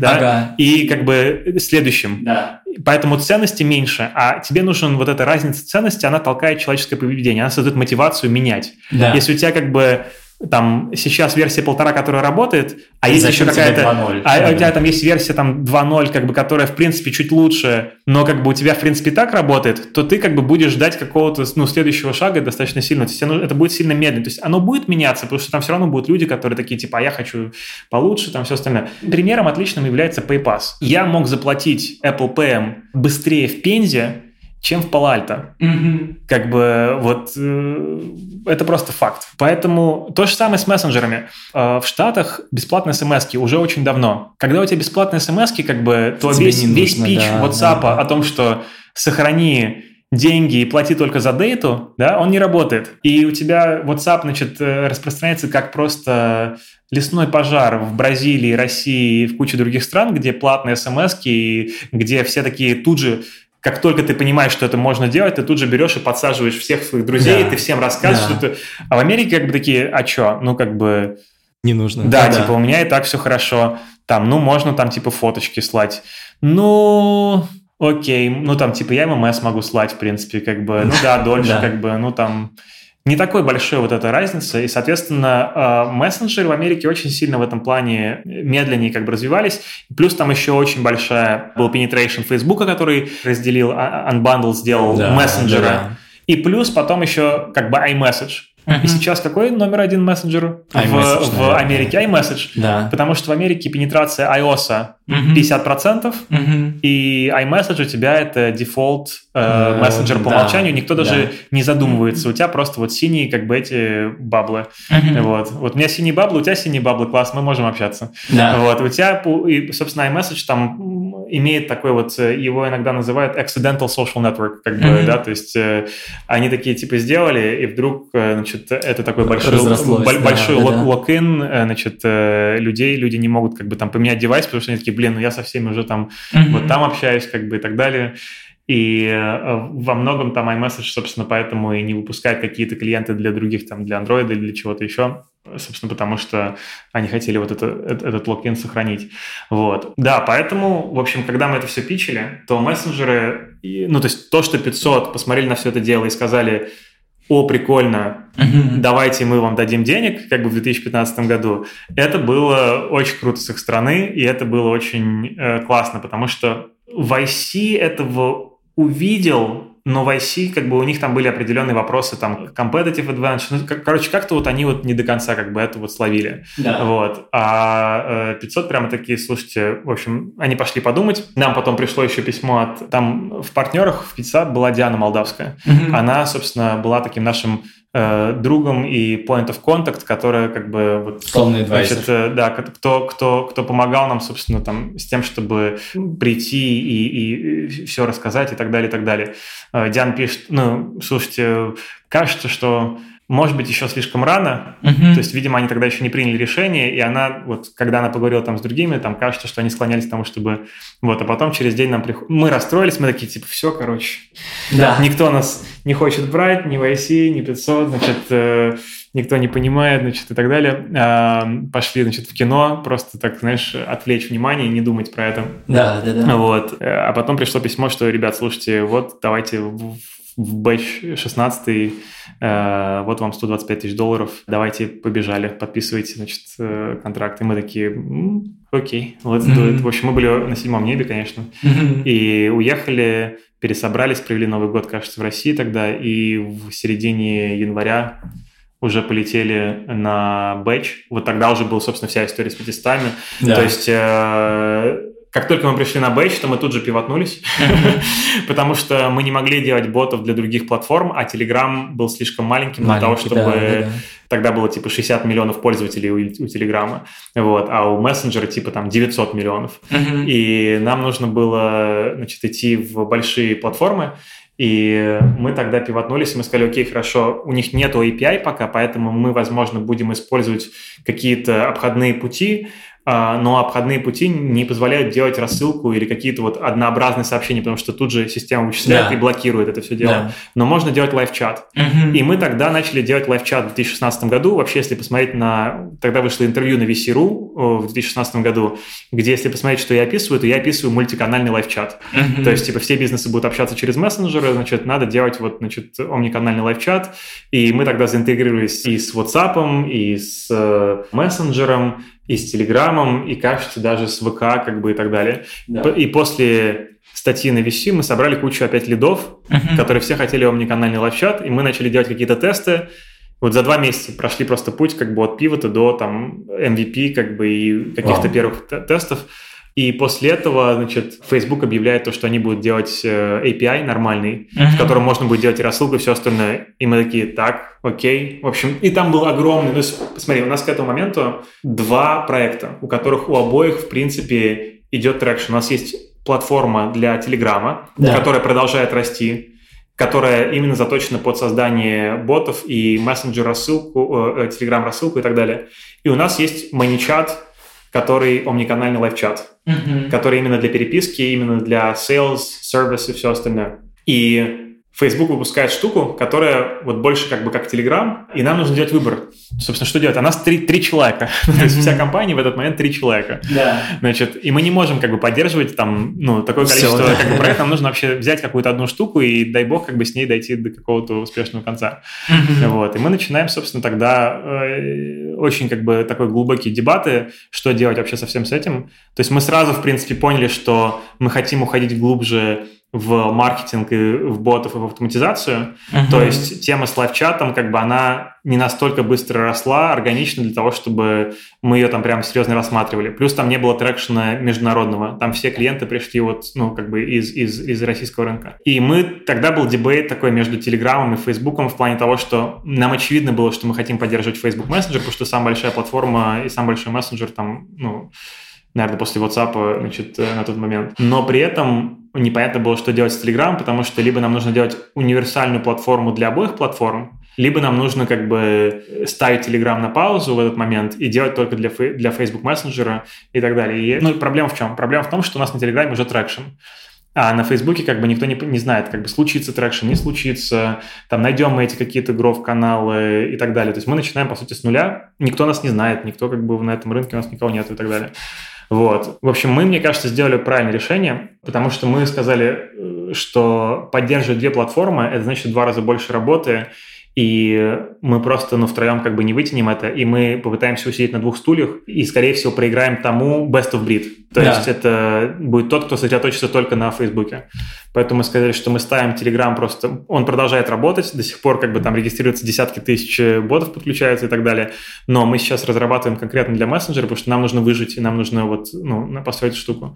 и как бы следующим. Да. Поэтому ценности меньше, а тебе нужна вот эта разница ценностей, она толкает человеческое поведение, она создает мотивацию менять. Да. Если у тебя как бы... Там сейчас версия 1.5, которая работает, а есть еще какая-то... у тебя там есть версия там 2.0, как бы, которая, в принципе, чуть лучше, но как бы у тебя, в принципе, так работает, то ты как бы будешь ждать какого-то следующего шага достаточно сильно. То есть это будет сильно медленно. То есть оно будет меняться, потому что там все равно будут люди, которые такие, типа, а я хочу получше, там все остальное. Примером отличным является PayPass. Я мог заплатить Apple Pay быстрее в Пензе, чем в Пало-Альто. Mm-hmm. Как бы вот это просто факт. Поэтому то же самое с мессенджерами. В Штатах бесплатные смс-ки уже очень давно. Когда у тебя бесплатные смс-ки, как бы, то весь пич WhatsApp о том, что сохрани деньги и плати только за дейту, да, он не работает. И у тебя WhatsApp, значит, распространяется как просто лесной пожар в Бразилии, России и в куче других стран, где платные смс-ки, где все такие тут же... Как только ты понимаешь, что это можно делать, ты тут же берешь и подсаживаешь всех своих друзей, ты всем рассказываешь, что ты... А в Америке как бы такие, а что? Ну, как бы... Не нужно. Да, типа, у меня и так все хорошо. Там, ну, можно там, типа, фоточки слать. Ну, окей. Ну, там, типа, я ММС могу слать, в принципе, как бы. Ну, да, дольше, как бы, ну, там... Не такой большой вот эта разница, и, соответственно, мессенджеры в Америке очень сильно в этом плане медленнее как бы развивались, плюс там еще очень большая был penetration Фейсбука, который разделил, Unbundle сделал мессенджера, и плюс потом еще как бы iMessage. И сейчас какой номер один мессенджер в Америке? iMessage. Да. Потому что в Америке пенетрация iOS 50%, и iMessage у тебя это дефолт мессенджер по умолчанию, никто даже не задумывается. У тебя просто вот синие как бы эти баблы. Вот у меня синие баблы, у тебя синие баблы, класс, мы можем общаться. Да. Вот, у тебя, и, собственно, iMessage там имеет такой вот, его иногда называют accidental social network, как бы, да, то есть они такие типа сделали, и вдруг, значит, это такой большой локин, значит, люди не могут как бы там поменять девайс, потому что они такие, блин, ну я со всеми уже там вот там общаюсь, как бы, и так далее. И во многом там iMessage, собственно, поэтому и не выпускает какие-то клиенты для других, там, для Android или для чего-то еще, собственно, потому что они хотели вот этот логин сохранить. Вот. Да, поэтому, в общем, когда мы это все пичили, то мессенджеры, ну, то есть то, что 500 посмотрели на все это дело и сказали: «О, прикольно, давайте мы вам дадим денег», как бы в 2015 году, это было очень круто с их стороны, и это было очень классно, потому что YC этого увидел, но YC, как бы у них там были определенные вопросы, там, competitive advantage, ну, короче, как-то вот они вот не до конца как бы это вот словили. Да. Вот. А 500 прямо такие: слушайте, в общем, они пошли подумать. Нам потом пришло еще письмо от, там, в партнерах в 500 была Диана Молдавская. Угу. Она, собственно, была таким нашим другом и point of contact, которая как бы вот, значит, да, кто помогал нам, собственно, там, с тем, чтобы прийти и все рассказать и так далее, и так далее. Диан пишет: ну, слушайте, кажется, что, может быть, еще слишком рано, то есть, видимо, они тогда еще не приняли решение, и она, вот, когда она поговорила там с другими, там, кажется, что они склонялись к тому, чтобы, вот, а потом через день нам приходит, мы расстроились, мы такие, типа, все, короче, да. Никто нас не хочет брать, ни YC, ни 500, значит, никто не понимает, значит, и так далее. Пошли, значит, в кино, просто так, знаешь, отвлечь внимание и не думать про это. Да, да, да. Вот. А потом пришло письмо, что, ребят, слушайте, вот, давайте в бэч 16-й, вот вам $125,000, давайте побежали, подписывайте, значит, контракт. И мы такие: окей, let's do it. В общем, мы были на седьмом небе, конечно, и уехали, пересобрались, провели Новый год, кажется, в России тогда, и в середине января уже полетели на бэч. Вот тогда уже была, собственно, вся история с 500-ми. Да. То есть... Как только мы пришли на бэч, то мы тут же пивотнулись, потому что мы не могли делать ботов для других платформ, а Telegram был слишком маленьким для того, чтобы... Да. Тогда было типа 60 миллионов пользователей у Телеграма, вот, а у мессенджера типа там 900 миллионов. И нам нужно было, значит, идти в большие платформы, и мы тогда пивотнулись, и мы сказали: окей, хорошо, у них нету API пока, поэтому мы, возможно, будем использовать какие-то обходные пути, но обходные пути не позволяют делать рассылку или какие-то вот однообразные сообщения, потому что тут же система вычисляет и блокирует это все дело. Да. Но можно делать лайв-чат. И мы тогда начали делать лайв-чат в 2016 году. Вообще, если посмотреть на... Тогда вышло интервью на VC.ru в 2016 году, где, если посмотреть, что я описываю, то я описываю мультиканальный лайв-чат. То есть, типа, все бизнесы будут общаться через мессенджеры, значит, надо делать вот, значит, омниканальный лайв-чат. И мы тогда заинтегрировались и с WhatsApp, и с мессенджером, и с Телеграмом, и, кажется, даже с ВК, как бы, и так далее. Да. И после статьи на VC мы собрали кучу опять лидов, которые все хотели омниканальный лайв-чат, и мы начали делать какие-то тесты. Вот за 2 месяца прошли просто путь, как бы, от пивота до, там, MVP, как бы, и каких-то первых тестов. И после этого, значит, Facebook объявляет то, что они будут делать API нормальный, в котором можно будет делать и рассылку, и все остальное. И мы такие: так, окей. В общем, и там был огромный... Ну, смотри, у нас к этому моменту 2 проекта, у которых у обоих, в принципе, идет трекшн. У нас есть платформа для Телеграма, которая продолжает расти, которая именно заточена под создание ботов и мессенджер-рассылку, Телеграм-рассылку и так далее. И у нас есть ManyChat, который омниканальный лайв-чат, который именно для переписки, именно для sales, service и все остальное. И Facebook выпускает штуку, которая вот больше как бы как Telegram, и нам нужно делать выбор. Собственно, что делать? А нас 3 человека. То есть вся компания в этот момент 3 человека. Да. Значит, и мы не можем как бы поддерживать там, ну, такое количество как бы проектов. Нам нужно вообще взять какую-то одну штуку и, дай бог, как бы с ней дойти до какого-то успешного конца. Вот. И мы начинаем, собственно, тогда очень как бы такой глубокие дебаты, что делать вообще со всем с этим. То есть мы сразу, в принципе, поняли, что мы хотим уходить глубже в маркетинг и в ботов, и в автоматизацию. То есть тема с лайв-чатом, как бы, она не настолько быстро росла органично для того, чтобы мы ее там прям серьезно рассматривали. Плюс там не было трекшена международного. Там все клиенты пришли вот, ну, как бы из российского рынка. И мы... Тогда был дебейт такой между Телеграмом и Фейсбуком в плане того, что нам очевидно было, что мы хотим поддерживать Facebook Messenger, потому что самая большая платформа и самый большой мессенджер там, ну, наверное, после WhatsApp, значит, на тот момент. Но при этом... непонятно было, что делать с Telegram, потому что либо нам нужно делать универсальную платформу для обоих платформ, либо нам нужно как бы ставить Telegram на паузу в этот момент и делать только для Facebook Messenger и так далее. И, ну, проблема в чем? Проблема в том, что у нас на Telegram уже трекшн. А на Фейсбуке как бы никто не знает, как бы случится трекшн, не случится, там найдем мы эти какие-то гроф-каналы и так далее. То есть мы начинаем, по сути, с нуля. Никто нас не знает, никто как бы на этом рынке, у нас никого нет и так далее. Вот. В общем, мы, мне кажется, сделали правильное решение, потому что мы сказали, что поддерживать две платформы – это значит в 2 раза больше работы, и мы просто, втроем как бы не вытянем это, и мы попытаемся усидеть на 2 стульях, и, скорее всего, проиграем тому best of breed. То есть это будет тот, кто сосредоточится только на Фейсбуке. Поэтому мы сказали, что мы ставим Telegram просто... Он продолжает работать, до сих пор как бы там регистрируются десятки тысяч ботов, подключаются и так далее, но мы сейчас разрабатываем конкретно для мессенджера, потому что нам нужно выжить, и нам нужно построить штуку.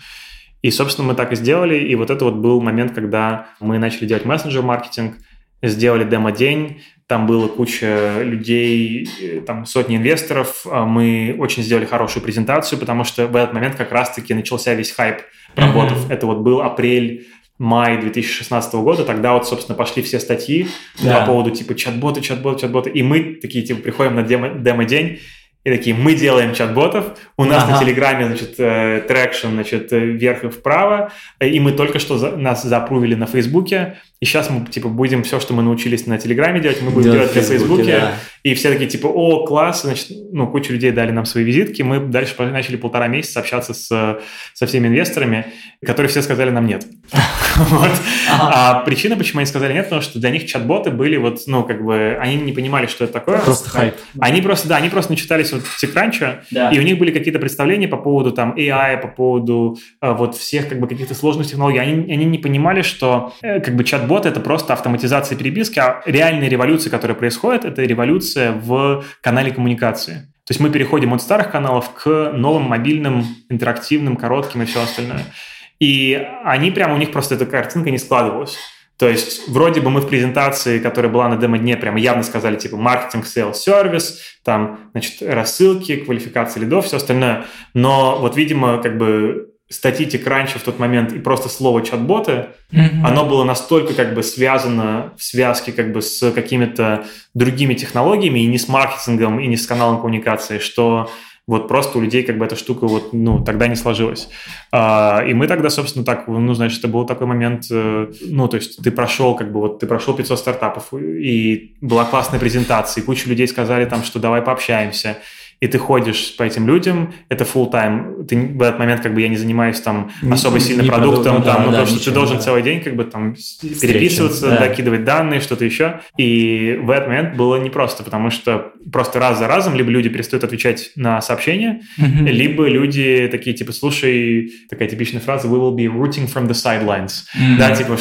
И, собственно, мы так и сделали, и это был момент, когда мы начали делать мессенджер-маркетинг, сделали демо-день, там была куча людей, там сотни инвесторов. Мы очень сделали хорошую презентацию, потому что в этот момент как раз-таки начался весь хайп про ботов. Это был апрель-май 2016 года. Тогда собственно, пошли все статьи по поводу чат-боты, чат-боты, чат-боты. И мы такие приходим на демо-день и такие, мы делаем чат-ботов, у нас на Телеграме, трекшн, вверх и вправо, и мы только что нас запрувили на Фейсбуке, и сейчас мы, будем все, что мы научились на Телеграме делать, мы будем делать на Фейсбуке, и все такие, о, класс, куча людей дали нам свои визитки, мы дальше начали 1,5 месяца общаться со всеми инвесторами, которые все сказали нам нет. А причина, почему они сказали нет, потому что для них чат-боты были, они не понимали, что это такое. Просто хайп. Они просто начитались TechCrunch, и у них были какие-то представления по поводу AI, по поводу всех каких-то сложных технологий. Они не понимали, что чат-боты — это просто автоматизация переписки, а реальная революция, которая происходит, это революция в канале коммуникации. То есть мы переходим от старых каналов к новым мобильным, интерактивным, коротким и все остальное. И у них просто эта картинка не складывалась. То есть вроде бы мы в презентации, которая была на демо-дне, прямо явно сказали маркетинг, сейлс, сервис, рассылки, квалификация лидов, все остальное. Но видимо, статьи TechCrunch в тот момент и просто слово чат-боты, оно было настолько связано в связке с какими-то другими технологиями, и не с маркетингом, и не с каналом коммуникации, что... просто у людей эта штука тогда не сложилась. И мы тогда, собственно, так, это был такой момент, то есть ты прошел 500 стартапов, и была классная презентация, и куча людей сказали что давай пообщаемся. И ты ходишь по этим людям, это full-time. Ты в этот момент я не занимаюсь особо сильно продуктом, ты должен целый день переписываться, докидывать данные, что-то еще. И в этот момент было непросто, потому что просто раз за разом либо люди перестают отвечать на сообщения, либо люди такие слушай, такая типичная фраза, we will be rooting from the sidelines.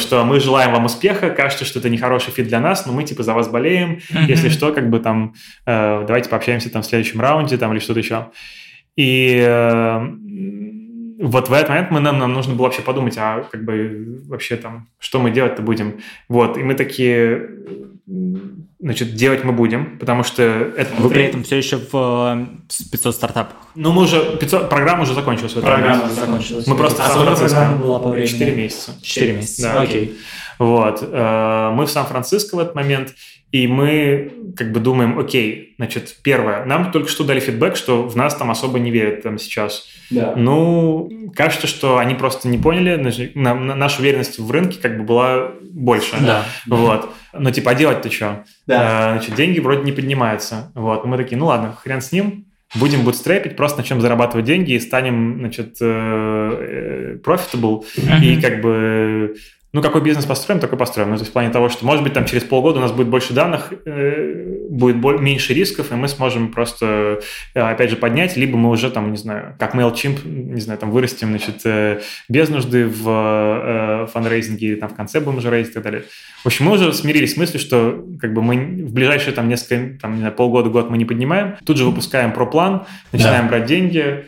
Что мы желаем вам успеха, кажется, что это нехороший фит для нас, но мы за вас болеем, если что, давайте пообщаемся в следующем раунде, или что-то еще. И в этот момент нам нужно было вообще подумать, а вообще что мы делать-то будем. И мы такие, делать мы будем, потому что... Вы при этом все еще в 500 стартапах. Мы уже... 500, программа уже закончилась. Программа закончилась. Мы просто... программа была по времени? 4 месяца. 4 месяца, да. Окей. Мы в Сан-Франциско в этот момент... И мы думаем, окей, первое, нам только что дали фидбэк, что в нас особо не верят сейчас. Да. Кажется, что они просто не поняли, наша уверенность в рынке была больше. Да. Но а делать-то что? Да. Деньги вроде не поднимаются. Мы такие, ладно, хрен с ним. Будем бутстрепить, просто начнем зарабатывать деньги и станем, profitable. И какой бизнес построим, такой построим. То есть в плане того, что, может быть, через полгода у нас будет больше данных, будет меньше рисков, и мы сможем просто, опять же, поднять, либо мы уже, как MailChimp, вырастем, без нужды в фандрейзинге, в конце будем уже рейзить и так далее. В общем, мы уже смирились с мыслью, что, мы в ближайшие, несколько, полгода-год мы не поднимаем, тут же выпускаем проплан, начинаем брать деньги,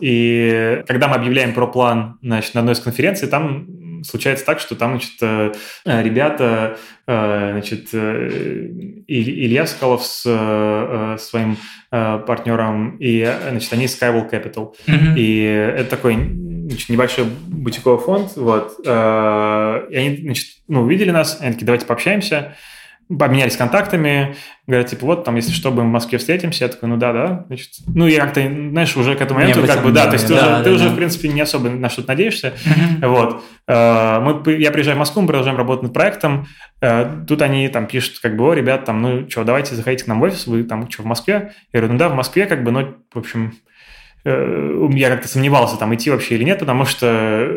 И когда мы объявляем проплан, на одной из конференций, там случается так, что там, ребята, Илья Скалов с своим партнером, и, они Skywall Capital. И это такой небольшой бутиковый фонд. И они, увидели нас, и они такие, давайте пообщаемся. обменялись контактами, говорят, типа, вот, там, если что, будем в Москве встретимся. Я такой, ну да, значит, ну, я как-то, знаешь, уже к этому моменту, как бы, да, то есть ты уже, в принципе, не особо на что-то надеешься, вот. Я приезжаю в Москву, мы продолжаем работать над проектом, тут они, там, пишут, как бы, о, ребят, там, ну, что, давайте заходите к нам в офис, вы, там, что, в Москве? Я говорю, ну да, в Москве, как бы, ну, в общем, я как-то сомневался, там, идти вообще или нет, потому что,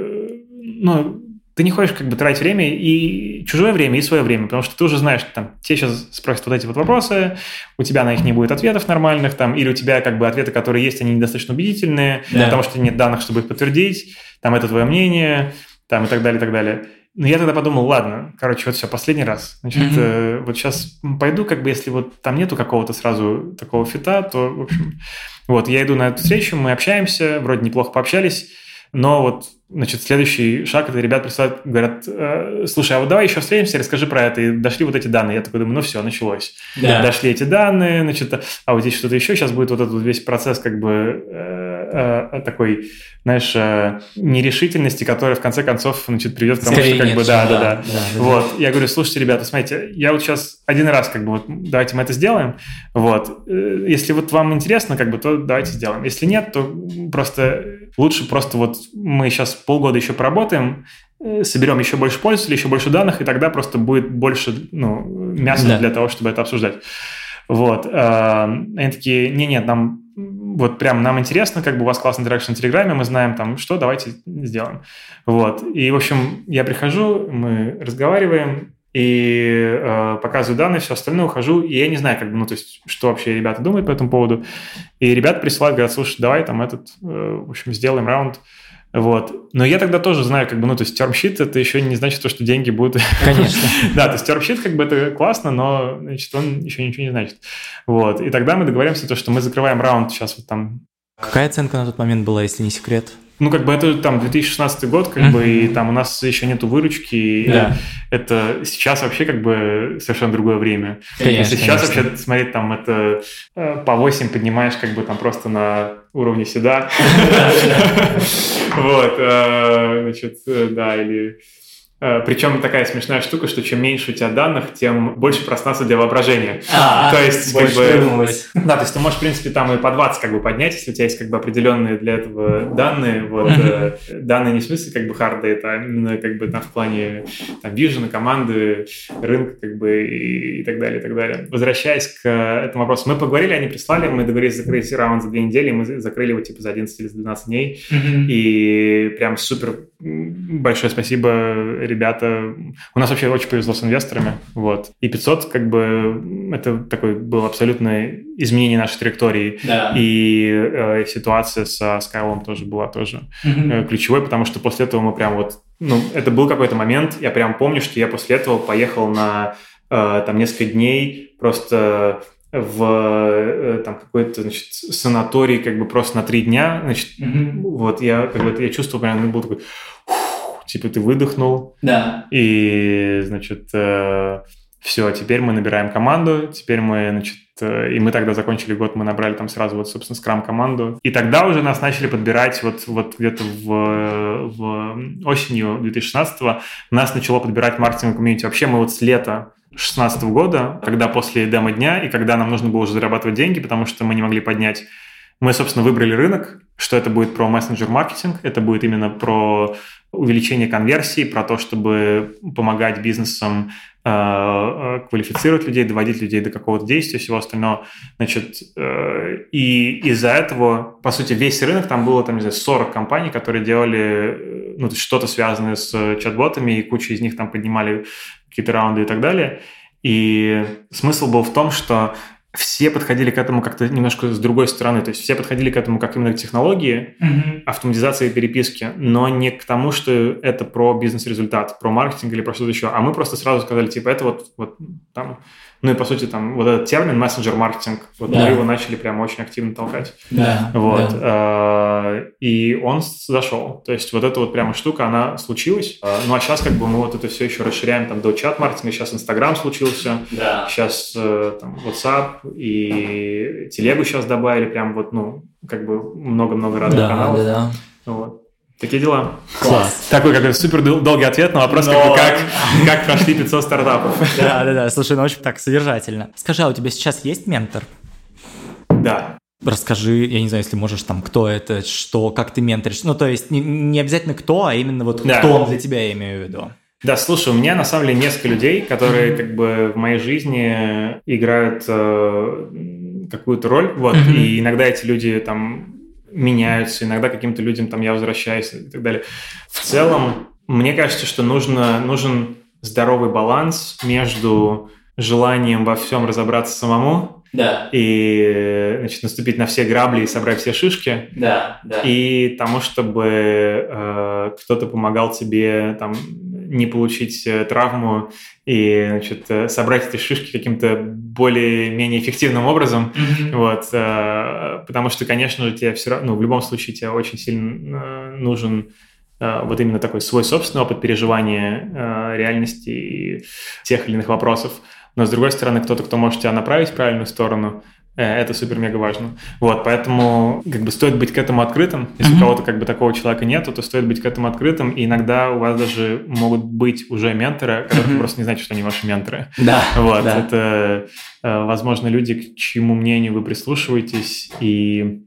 ну, ты не хочешь как бы тратить время, и чужое время, и свое время, потому что ты уже знаешь, что там, тебе сейчас спросят вот эти вот вопросы, у тебя на них не будет ответов нормальных, там, или у тебя как бы ответы, которые есть, они недостаточно убедительные, да. Потому что нет данных, чтобы их подтвердить, там, это твое мнение, там, и так далее, и так далее. Но я тогда подумал, ладно, короче, вот все, последний раз. Значит, вот сейчас пойду, как бы, если вот там нету какого-то сразу такого фита, то, в общем, вот, я иду на эту встречу, мы общаемся, вроде неплохо пообщались, но вот, значит, следующий шаг, это ребят присылают, говорят, слушай, а вот давай еще встретимся, расскажи про это, и дошли вот эти данные. Я такой думаю, ну все, началось. Да. Дошли эти данные, значит, а вот здесь что-то еще, сейчас будет вот этот весь процесс как бы такой, знаешь, нерешительности, которая в конце концов, значит, приведет к тому, что как бы, да. Вот, я говорю, слушайте, ребята, смотрите, я вот сейчас один раз как бы вот, давайте мы это сделаем, вот, если вот вам интересно, как бы, то давайте сделаем. Если нет, то просто лучше просто вот мы сейчас полгода еще поработаем, соберем еще больше пользователей, еще больше данных, и тогда просто будет больше, ну, мяса для того, чтобы это обсуждать. Вот. Они такие, нет, нам вот прям нам интересно, как бы у вас классный интеракшн на Телеграме, мы знаем там что, давайте сделаем. Вот. И, в общем, я прихожу, мы разговариваем, и показываю данные, все остальное, ухожу, и я не знаю, как бы, ну, то есть, что вообще ребята думают по этому поводу. И ребята присылают, говорят, слушай, давай там этот, в общем, сделаем раунд. Вот. Но я тогда тоже знаю, как бы, ну, то есть, термшит это еще не значит то, что деньги будут... Конечно. Да, то есть, термшит, как бы, это классно, но, значит, он еще ничего не значит. Вот. И тогда мы договоримся, то, что мы закрываем раунд сейчас вот там. Какая оценка на тот момент была, если не секрет? Ну, как бы, это там 2016 год, как бы, и там у нас еще нету выручки. Да. Это сейчас вообще, как бы, совершенно другое время. Конечно. Сейчас вообще смотреть, там, это по 8 поднимаешь, как бы, там, просто на... уровня седа. Вот, значит, да, или... Причем такая смешная штука, что чем меньше у тебя данных, тем больше пространства для воображения. То есть, как бы... Да, то есть ты можешь, в принципе, там и по 20 как бы поднять, если у тебя есть как бы определенные для этого данные. Вот, данные не в смысле как бы хардые, а именно как бы там в плане там вижена, команды, рынка как бы и так далее, и так далее. Возвращаясь к этому вопросу, мы поговорили, они прислали, мы договорились закрыть раунд за 2 недели, мы закрыли его типа за 11 или за 12 дней. И прям супер большое спасибо, ребята. У нас вообще очень повезло с инвесторами. Вот. И 500, как бы, это такое было абсолютное изменение нашей траектории. Да. И ситуация со Skywall тоже была ключевой, потому что после этого мы прям вот... Ну, это был какой-то момент, я прям помню, что я после этого поехал на там несколько дней просто... в там какой-то, значит, санаторий, как бы просто на 3 дня, значит, вот, я как бы, я чувствовал, прям был такой, типа, ты выдохнул, да, и, значит, все, теперь мы набираем команду, теперь мы, значит, и мы тогда закончили год, мы набрали там сразу вот, собственно, скрам-команду. И тогда уже нас начали подбирать вот где-то в осенью 2016-го нас начало подбирать маркетинговое комьюнити. Вообще мы вот с лета 2016 года, когда после демо-дня и когда нам нужно было уже зарабатывать деньги, потому что мы не могли поднять, мы, собственно, выбрали рынок, что это будет про мессенджер-маркетинг, это будет именно про увеличение конверсии, про то, чтобы помогать бизнесам квалифицировать людей, доводить людей до какого-то действия, всего остального. Значит, и из-за этого, по сути, весь рынок, там было, там, не знаю, 40 компаний, которые делали, ну, что-то связанное с чат-ботами, и куча из них там поднимали какие-то раунды и так далее. И смысл был в том, что все подходили к этому как-то немножко с другой стороны. То есть все подходили к этому как именно к технологии, автоматизации переписки, но не к тому, что это про бизнес-результат, про маркетинг или про что-то еще. А мы просто сразу сказали, типа, это вот там... Ну и, по сути, там вот этот термин мессенджер-маркетинг, вот мы его начали прям очень активно толкать. Да. Вот. Да. И он зашел. То есть вот эта вот прямо штука, она случилась. Ну а сейчас как бы мы вот это все еще расширяем там до чат-маркетинга. Сейчас Instagram случился. Да. Сейчас там WhatsApp и Телегу сейчас добавили. Прям вот, ну, как бы много-много разных каналов. Да. Вот. Такие дела. Класс. Такой какой-то супер долгий ответ на вопрос, как прошли 500 стартапов. Да. Слушай, ну очень так содержательно. Скажи, а у тебя сейчас есть ментор? Да. Расскажи, я не знаю, если можешь, там, кто это, что, как ты менторишь. Ну, то есть, не обязательно кто, а именно вот кто он для тебя, я имею в виду. Да, слушай, у меня на самом деле несколько людей, которые как бы в моей жизни играют какую-то роль. Вот. И иногда эти люди там меняются, иногда каким-то людям там я возвращаюсь и так далее. В целом, мне кажется, что нужен здоровый баланс между желанием во всем разобраться самому и, значит, наступить на все грабли и собрать все шишки и тому, чтобы кто-то помогал тебе там не получить травму и, значит, собрать эти шишки каким-то более-менее эффективным образом, вот, потому что, конечно же, тебе все равно, ну, в любом случае, тебе очень сильно нужен вот именно такой свой собственный опыт переживания реальности и тех или иных вопросов, но, с другой стороны, кто-то, кто может тебя направить в правильную сторону, это супер-мега важно. Вот, поэтому как бы стоит быть к этому открытым. Если у кого-то как бы такого человека нету, то стоит быть к этому открытым, и иногда у вас даже могут быть уже менторы, которые просто не знают, что они ваши менторы. Это, возможно, люди, к чьему мнению вы прислушиваетесь и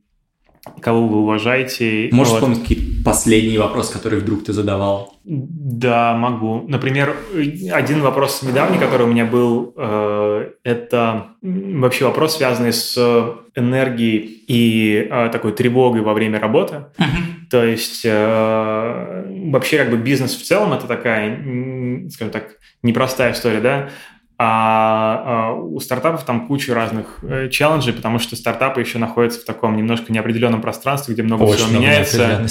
кого вы уважаете. Можешь вспомнить какие-то последние вопросы, которые вдруг ты задавал? Да, могу. Например, один вопрос недавний, который у меня был, это вообще вопрос, связанный с энергией и такой тревогой во время работы. То есть вообще как бы бизнес в целом это такая, скажем так, непростая история, да? А у стартапов там куча разных челленджей, потому что стартапы еще находятся в таком немножко неопределенном пространстве, где много всего меняется.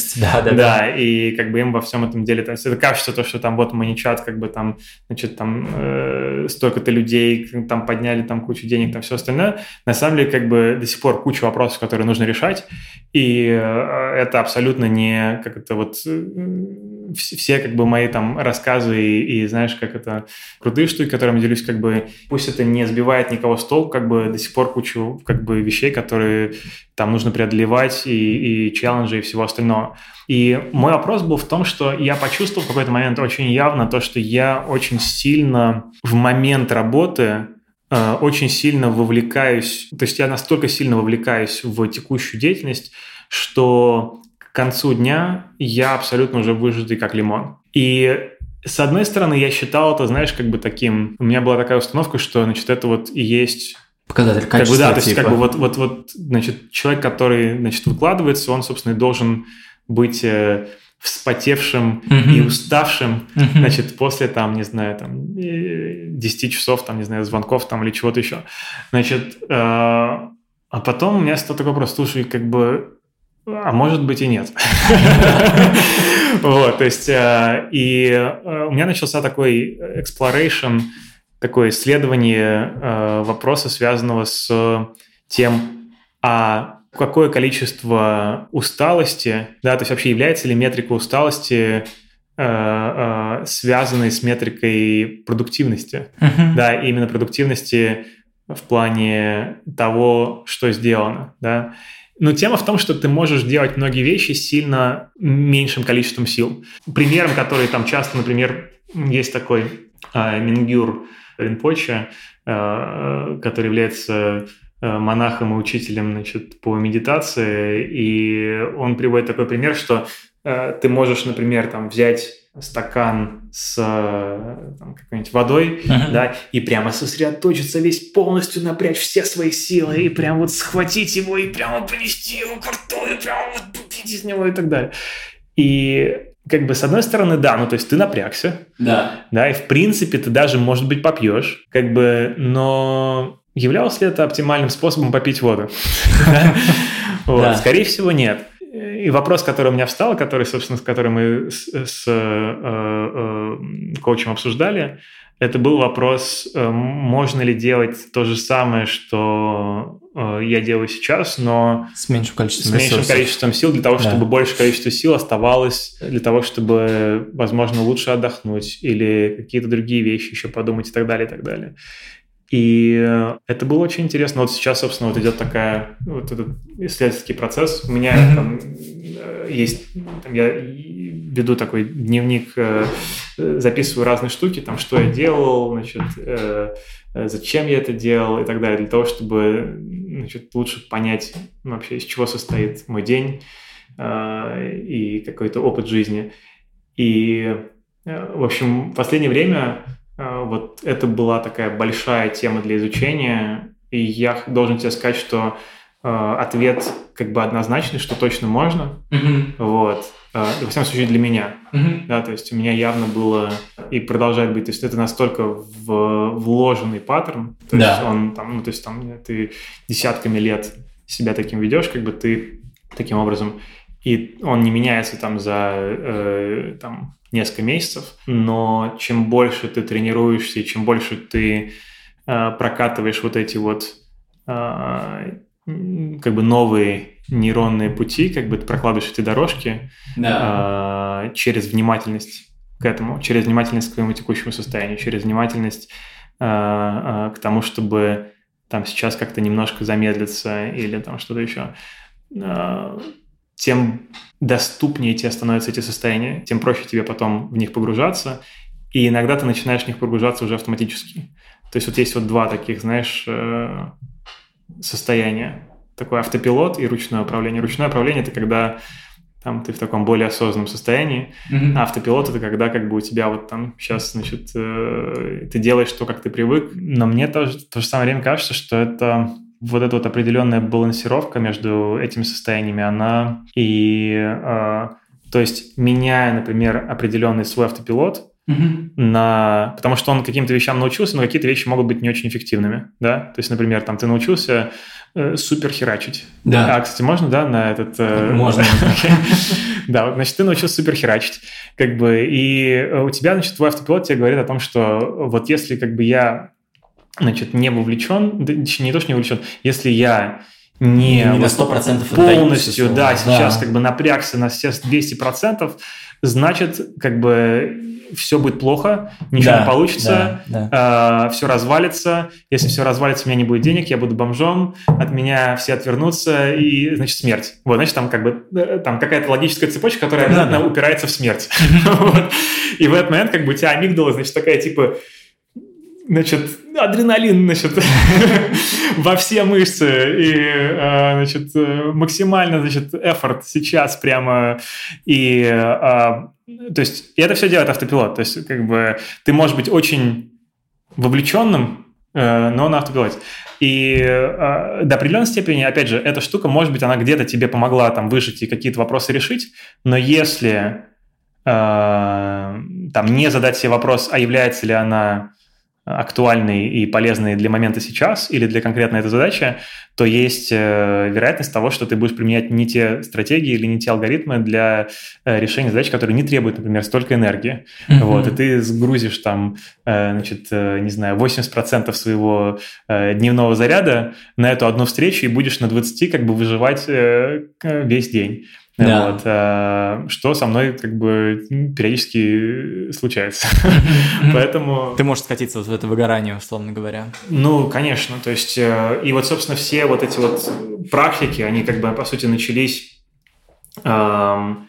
И как бы им во всем этом деле, то есть это кажется то, что там вот ManyChat, как бы там, значит, там столько-то людей, там подняли там кучу денег, там все остальное. На самом деле как бы до сих пор куча вопросов, которые нужно решать, и это абсолютно не как это вот... Все как бы мои там рассказы и знаешь, как это крутые штуки, которыми делюсь, как бы пусть это не сбивает никого с толку, как бы до сих пор кучу как бы вещей, которые там нужно преодолевать и челленджи и всего остального. И мой вопрос был в том, что я почувствовал в какой-то момент очень явно то, что я очень сильно в момент работы очень сильно вовлекаюсь, то есть я настолько сильно вовлекаюсь в текущую деятельность, что... К концу дня я абсолютно уже выжатый как лимон. И с одной стороны я считал это, знаешь, как бы таким... У меня была такая установка, что, значит, это вот и есть... Показатель качества, типа. Да, то есть как бы вот, значит, человек, который, значит, выкладывается, он, собственно, должен быть... вспотевшим и уставшим, значит, после, там, не знаю, там, 10 часов, там, не знаю, звонков, там, или чего-то еще. Значит, а потом у меня стал такой вопрос, слушай, как бы... А может быть и нет. Вот, то есть, и у меня начался такой exploration, такое исследование вопроса, связанного с тем, а какое количество усталости, да, то есть вообще является ли метрика усталости связанной с метрикой продуктивности, да, именно продуктивности в плане того, что сделано, да. Но тема в том, что ты можешь делать многие вещи сильно меньшим количеством сил. Примером, который там часто, например, есть такой Мингюр Ринпоче, который является монахом и учителем, значит, по медитации, и он приводит такой пример, что ты можешь, например, там, взять стакан с там, какой-нибудь водой, да, и прямо сосредоточиться весь полностью, напрячь все свои силы, и прям вот схватить его, и прямо принести его к рту, и прямо вот пить из него, и так далее. И как бы с одной стороны, да, ну то есть ты напрягся, да, и в принципе ты даже, может быть, попьешь, как бы, но являлось ли это оптимальным способом попить воду? Скорее всего, нет. И вопрос, который у меня встал, который, собственно, с которым мы с коучем обсуждали, это был вопрос, можно ли делать то же самое, что я делаю сейчас, но с меньшим количеством сил, для того, чтобы большее количество сил оставалось, для того, чтобы, возможно, лучше отдохнуть или какие-то другие вещи еще подумать и так далее, и так далее. И это было очень интересно. Вот сейчас, собственно, вот идет такая, вот этот исследовательский процесс. У меня там есть, там, я веду такой дневник, записываю разные штуки, там, что я делал, значит, зачем я это делал и так далее, для того, чтобы, значит, лучше понять вообще, из чего состоит мой день и какой-то опыт жизни. И, в общем, в последнее время... Вот это была такая большая тема для изучения, и я должен тебе сказать, что ответ как бы однозначный, что точно можно, вот, во всяком случае для меня, да, то есть у меня явно было и продолжает быть, то есть это настолько вложенный паттерн, то есть он там, ну, то есть там ты десятками лет себя таким ведешь, как бы ты таким образом, и он не меняется там за там несколько месяцев, но чем больше ты тренируешься, и чем больше ты прокатываешь вот эти вот как бы новые нейронные пути, как бы ты прокладываешь эти дорожки через внимательность к этому, через внимательность к своему текущему состоянию, через внимательность к тому, чтобы там сейчас как-то немножко замедлиться или там что-то еще, тем доступнее тебе становятся эти состояния, тем проще тебе потом в них погружаться, и иногда ты начинаешь в них погружаться уже автоматически. То есть вот два таких, знаешь, состояния. Такой автопилот и ручное управление. Ручное управление – это когда там, ты в таком более осознанном состоянии, а автопилот – это когда как бы у тебя вот там сейчас, значит, ты делаешь то, как ты привык. Но мне тоже, в то же самое время кажется, что это... Вот эта вот определенная балансировка между этими состояниями, она и... то есть, меняя, например, определенный свой автопилот на... Потому что он каким-то вещам научился, но какие-то вещи могут быть не очень эффективными, да? То есть, например, там ты научился супер херачить. Да. А, кстати, можно, да, на этот... Можно. Да, значит, ты научился супер херачить, как бы, и у тебя, значит, твой автопилот тебе говорит о том, что вот если, как бы, я... Значит, не вовлечен, не то, что не вовлечен, если я не на 100% полностью, да, сейчас как бы напрягся на все 200%, значит, как бы все будет плохо, ничего не получится, все развалится, если все развалится, у меня не будет денег, я буду бомжом, от меня все отвернутся, и, значит, смерть. Вот, значит, там как бы там какая-то логическая цепочка, которая обязательно упирается в смерть. И в этот момент как бы у тебя амигдала, значит, такая типа... Значит, адреналин, значит, во все мышцы и, значит, максимально, значит, эфорт сейчас прямо и, то есть, и это все делает автопилот, то есть, как бы, ты можешь быть очень вовлеченным, но на автопилоте. И до определенной степени, опять же, эта штука, может быть, она где-то тебе помогла там выжить и какие-то вопросы решить, но если там не задать себе вопрос, а является ли она актуальный и полезный для момента сейчас или для конкретной этой задачи, то есть вероятность того, что ты будешь применять не те стратегии или не те алгоритмы для решения задач, которые не требуют, например, столько энергии. Вот, и ты сгрузишь там, значит, не знаю, 80% своего дневного заряда на эту одну встречу и будешь на 20 как бы выживать весь день. Да. Вот, что со мной как бы периодически случается. Поэтому... Ты можешь скатиться вот в это выгорание, условно говоря. Ну, конечно. То есть, и вот, собственно, все вот эти вот практики, они как бы, по сути, начались, исходя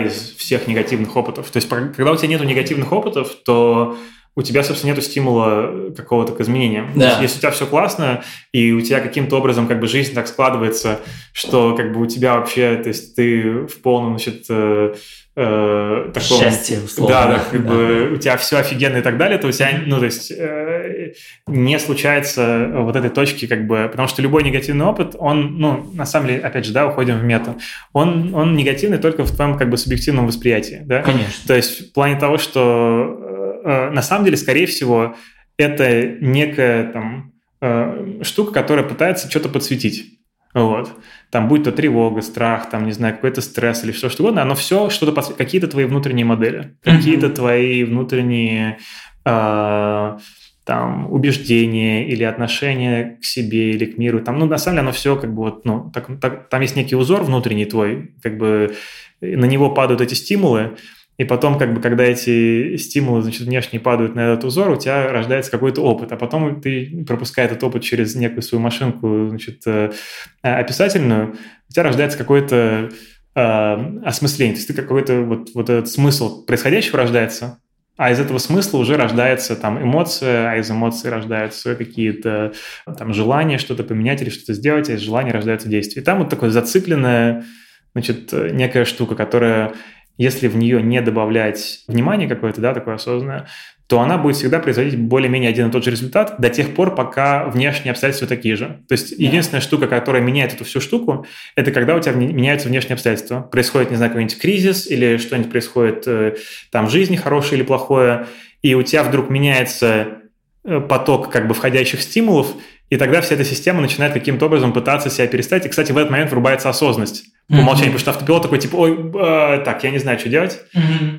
из всех негативных опытов. То есть, когда у тебя нету негативных опытов, то... у тебя, собственно, нету стимула какого-то к изменениям. Да. То есть, если у тебя все классно, и у тебя каким-то образом как бы жизнь так складывается, что как бы у тебя вообще, то есть ты в полном, значит, таком... Счастье, условно. Да, да, как бы у тебя все офигенно и так далее, то у тебя, ну, то есть, не случается вот этой точки как бы... Потому что любой негативный опыт, он, ну, на самом деле, опять же, да, уходим в мета, он негативный только в твоем как бы субъективном восприятии, да? Конечно. То есть, в плане того, что... На самом деле, скорее всего, это некая там штука, которая пытается что-то подсветить. Вот. Там будь то тревога, страх, там, не знаю, какой-то стресс или что-то угодно, оно все что-то подсветит. Какие-то твои внутренние модели, какие-то твои внутренние там, убеждения или отношения к себе или к миру. Там, ну, на самом деле, оно все как бы вот, ну, так, там есть некий узор внутренний твой, как бы на него падают эти стимулы, И потом, как бы, когда эти стимулы, значит, внешние падают на этот узор, у тебя рождается какой-то опыт, а потом ты, пропуская этот опыт через некую свою машинку, значит, описательную, у тебя рождается какое-то осмысление, то есть ты какой-то вот этот смысл происходящего рождается, а из этого смысла уже рождается там эмоция, а из эмоций рождаются какие-то там желания что-то поменять или что-то сделать, а из желания рождаются действия. И там вот такое зацикленная, значит, некая штука, которая, если в нее не добавлять внимание какое-то, да, такое осознанное, то она будет всегда производить более-менее один и тот же результат до тех пор, пока внешние обстоятельства такие же. То есть единственная штука, которая меняет эту всю штуку, это когда у тебя меняются внешние обстоятельства. Происходит, не знаю, какой-нибудь кризис или что-нибудь происходит там в жизни, хорошее или плохое, и у тебя вдруг меняется поток как бы входящих стимулов, и тогда вся эта система начинает каким-то образом пытаться себя перестать. И, кстати, в этот момент врубается осознанность. По умолчанию, потому что автопилот такой, типа, так, я не знаю, что делать.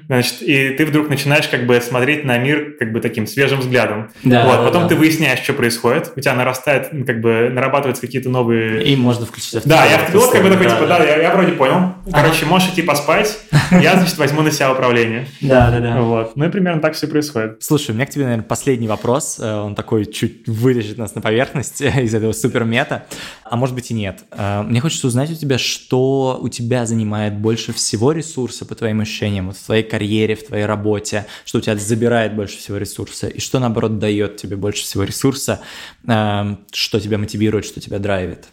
Значит, и ты вдруг начинаешь как бы смотреть на мир как бы таким свежим взглядом. Да, вот, да, потом ты выясняешь, что происходит. У тебя нарастает, как бы нарабатываются какие-то новые... И можно включить автопилот. Да, и автопилот как бы такой, типа, да, я вроде понял. Короче, можешь идти поспать, я, значит, возьму на себя управление. Да. Вот. Ну и примерно так все происходит. Слушай, у меня к тебе, наверное, последний вопрос. Он такой чуть вылежит нас на поверхность из этого супермета. А может быть и нет. Мне хочется узнать у тебя, что у тебя занимает больше всего ресурса, по твоим ощущениям, вот в твоей карьере, в твоей работе, что у тебя забирает больше всего ресурса, и что, наоборот, дает тебе больше всего ресурса, что тебя мотивирует, что тебя драйвит?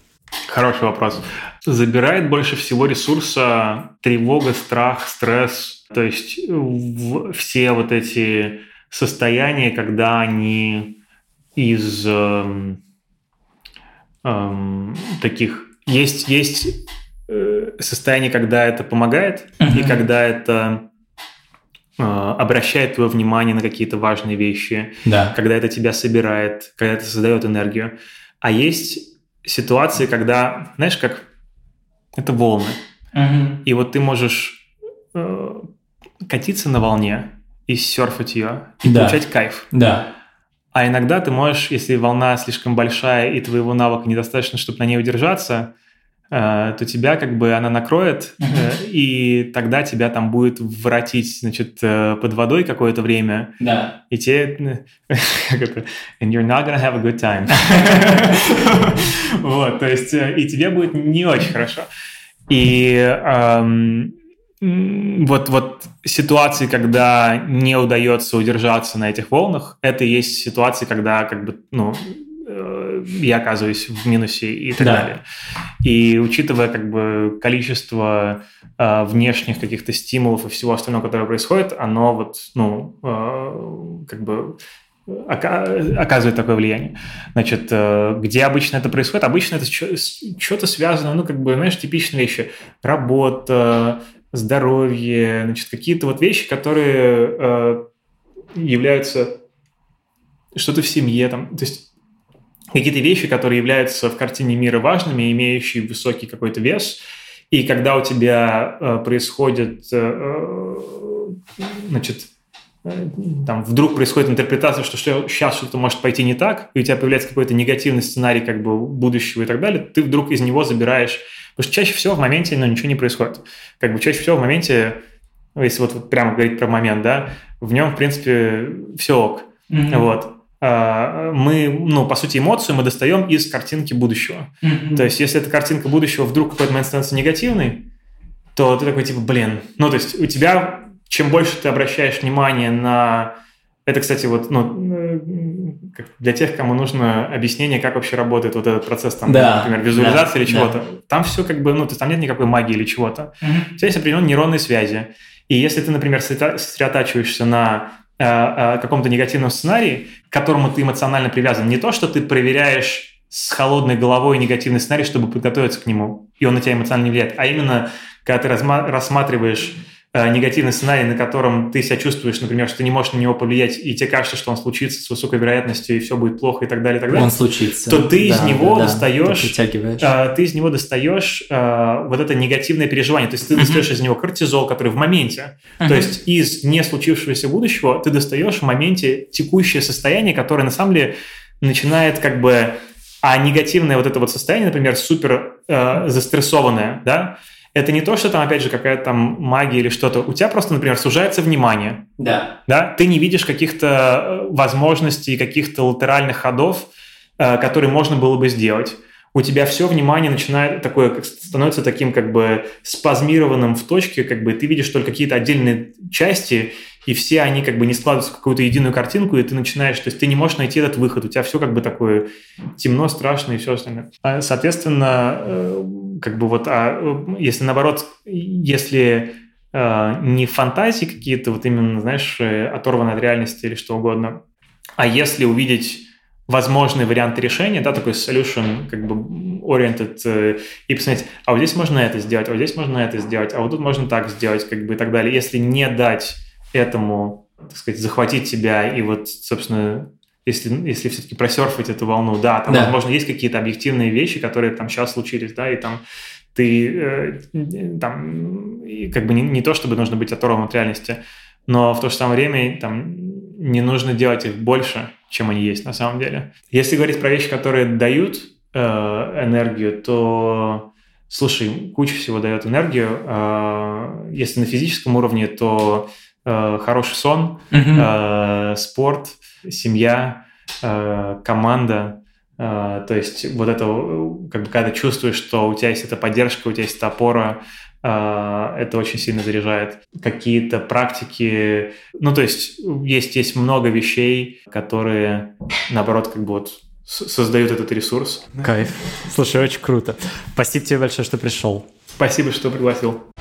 Хороший вопрос. Забирает больше всего ресурса тревога, страх, стресс, то есть все вот эти состояния, когда они из таких... Есть состояние, когда это помогает, и когда это обращает твое внимание на какие-то важные вещи, когда это тебя собирает, когда это создает энергию. А есть ситуации, когда, знаешь, как это волны. И вот ты можешь катиться на волне и серфить ее, и получать кайф. Да. А иногда ты можешь, если волна слишком большая, и твоего навыка недостаточно, чтобы на ней удержаться, то тебя как бы она накроет, и тогда тебя там будет воротить, значит, под водой какое-то время. Да. И тебе... And you're not gonna have a good time. Вот, то есть, и тебе будет не очень хорошо. И вот ситуации, когда не удается удержаться на этих волнах, это и есть ситуации, когда как бы, ну... я оказываюсь в минусе и так далее. И учитывая как бы количество внешних каких-то стимулов и всего остального, которое происходит, оно вот, ну, как бы оказывает такое влияние. Значит, где обычно это происходит? Обычно это что-то связано, ну, как бы, знаешь, типичные вещи. Работа, здоровье, значит, какие-то вот вещи, которые являются... Что-то в семье, там, то есть какие-то вещи, которые являются в картине мира важными, имеющие высокий какой-то вес. И когда у тебя происходит, значит, там вдруг происходит интерпретация, что сейчас что-то может пойти не так, и у тебя появляется какой-то негативный сценарий как бы будущего и так далее, ты вдруг из него забираешь. Потому что чаще всего в моменте, ну, ничего не происходит. Как бы чаще всего в моменте, если вот прямо говорить про момент, да, в нем, в принципе, все ок. Вот. Мы, ну, по сути, эмоцию мы достаем из картинки будущего. То есть, если эта картинка будущего вдруг в какой-то момент становится негативной, то ты такой, типа, блин. Ну, то есть, у тебя, чем больше ты обращаешь внимание на... Это, кстати, вот, ну, для тех, кому нужно объяснение, как вообще работает вот этот процесс, там, например, визуализации или чего-то. Там все как бы, ну, то есть, там нет никакой магии или чего-то. У тебя есть определенные нейронные связи. И если ты, например, сосредотачиваешься на каком-то негативном сценарии, к которому ты эмоционально привязан. Не то, что ты проверяешь с холодной головой негативный сценарий, чтобы подготовиться к нему, и он на тебя эмоционально не влияет, а именно, когда ты рассматриваешь негативный сценарий, на котором ты себя чувствуешь, например, что ты не можешь на него повлиять, и тебе кажется, что он случится с высокой вероятностью, и все будет плохо, и так далее, он случится. То ты из него достаешь, вот это негативное переживание. То есть ты достаешь из него кортизол, который в моменте. То есть из не случившегося будущего ты достаешь в моменте текущее состояние, которое на самом деле начинает как бы... А негативное вот это вот состояние, например, супер застрессованное, да, Это не то, что там, опять же, какая-то там магия или что-то. У тебя просто, например, сужается внимание. Да. Да? Ты не видишь каких-то возможностей, каких-то латеральных ходов, которые можно было бы сделать. У тебя все внимание начинает такое, становится таким как бы спазмированным в точке, как бы ты видишь только какие-то отдельные части, и все они как бы не складываются в какую-то единую картинку, и ты начинаешь, то есть ты не можешь найти этот выход, у тебя все как бы такое темно, страшно и все остальное. Соответственно, как бы вот, если наоборот, если не фантазии какие-то, вот именно, знаешь, оторваны от реальности или что угодно, а если увидеть возможные варианты решения, да, такой solution, как бы oriented, и посмотреть, а вот здесь можно это сделать, а вот здесь можно это сделать, а вот тут можно так сделать, как бы и так далее. Если не дать этому, так сказать, захватить тебя, и вот, собственно, если все-таки просерфить эту волну, да, там, да, возможно, есть какие-то объективные вещи, которые там сейчас случились, да, и там ты, там, и как бы не то, чтобы нужно быть оторванным от реальности, но в то же самое время там не нужно делать их больше, чем они есть на самом деле. Если говорить про вещи, которые дают энергию, то, слушай, куча всего дает энергию. Если на физическом уровне, то хороший сон, спорт, семья, команда. То есть вот это, как бы, когда ты чувствуешь, что у тебя есть эта поддержка, у тебя есть эта опора, это очень сильно заряжает. Какие-то практики, ну, то есть есть много вещей, которые, наоборот, как бы вот создают этот ресурс. Кайф. Слушай, очень круто. Спасибо тебе большое, что пришел. Спасибо, что пригласил.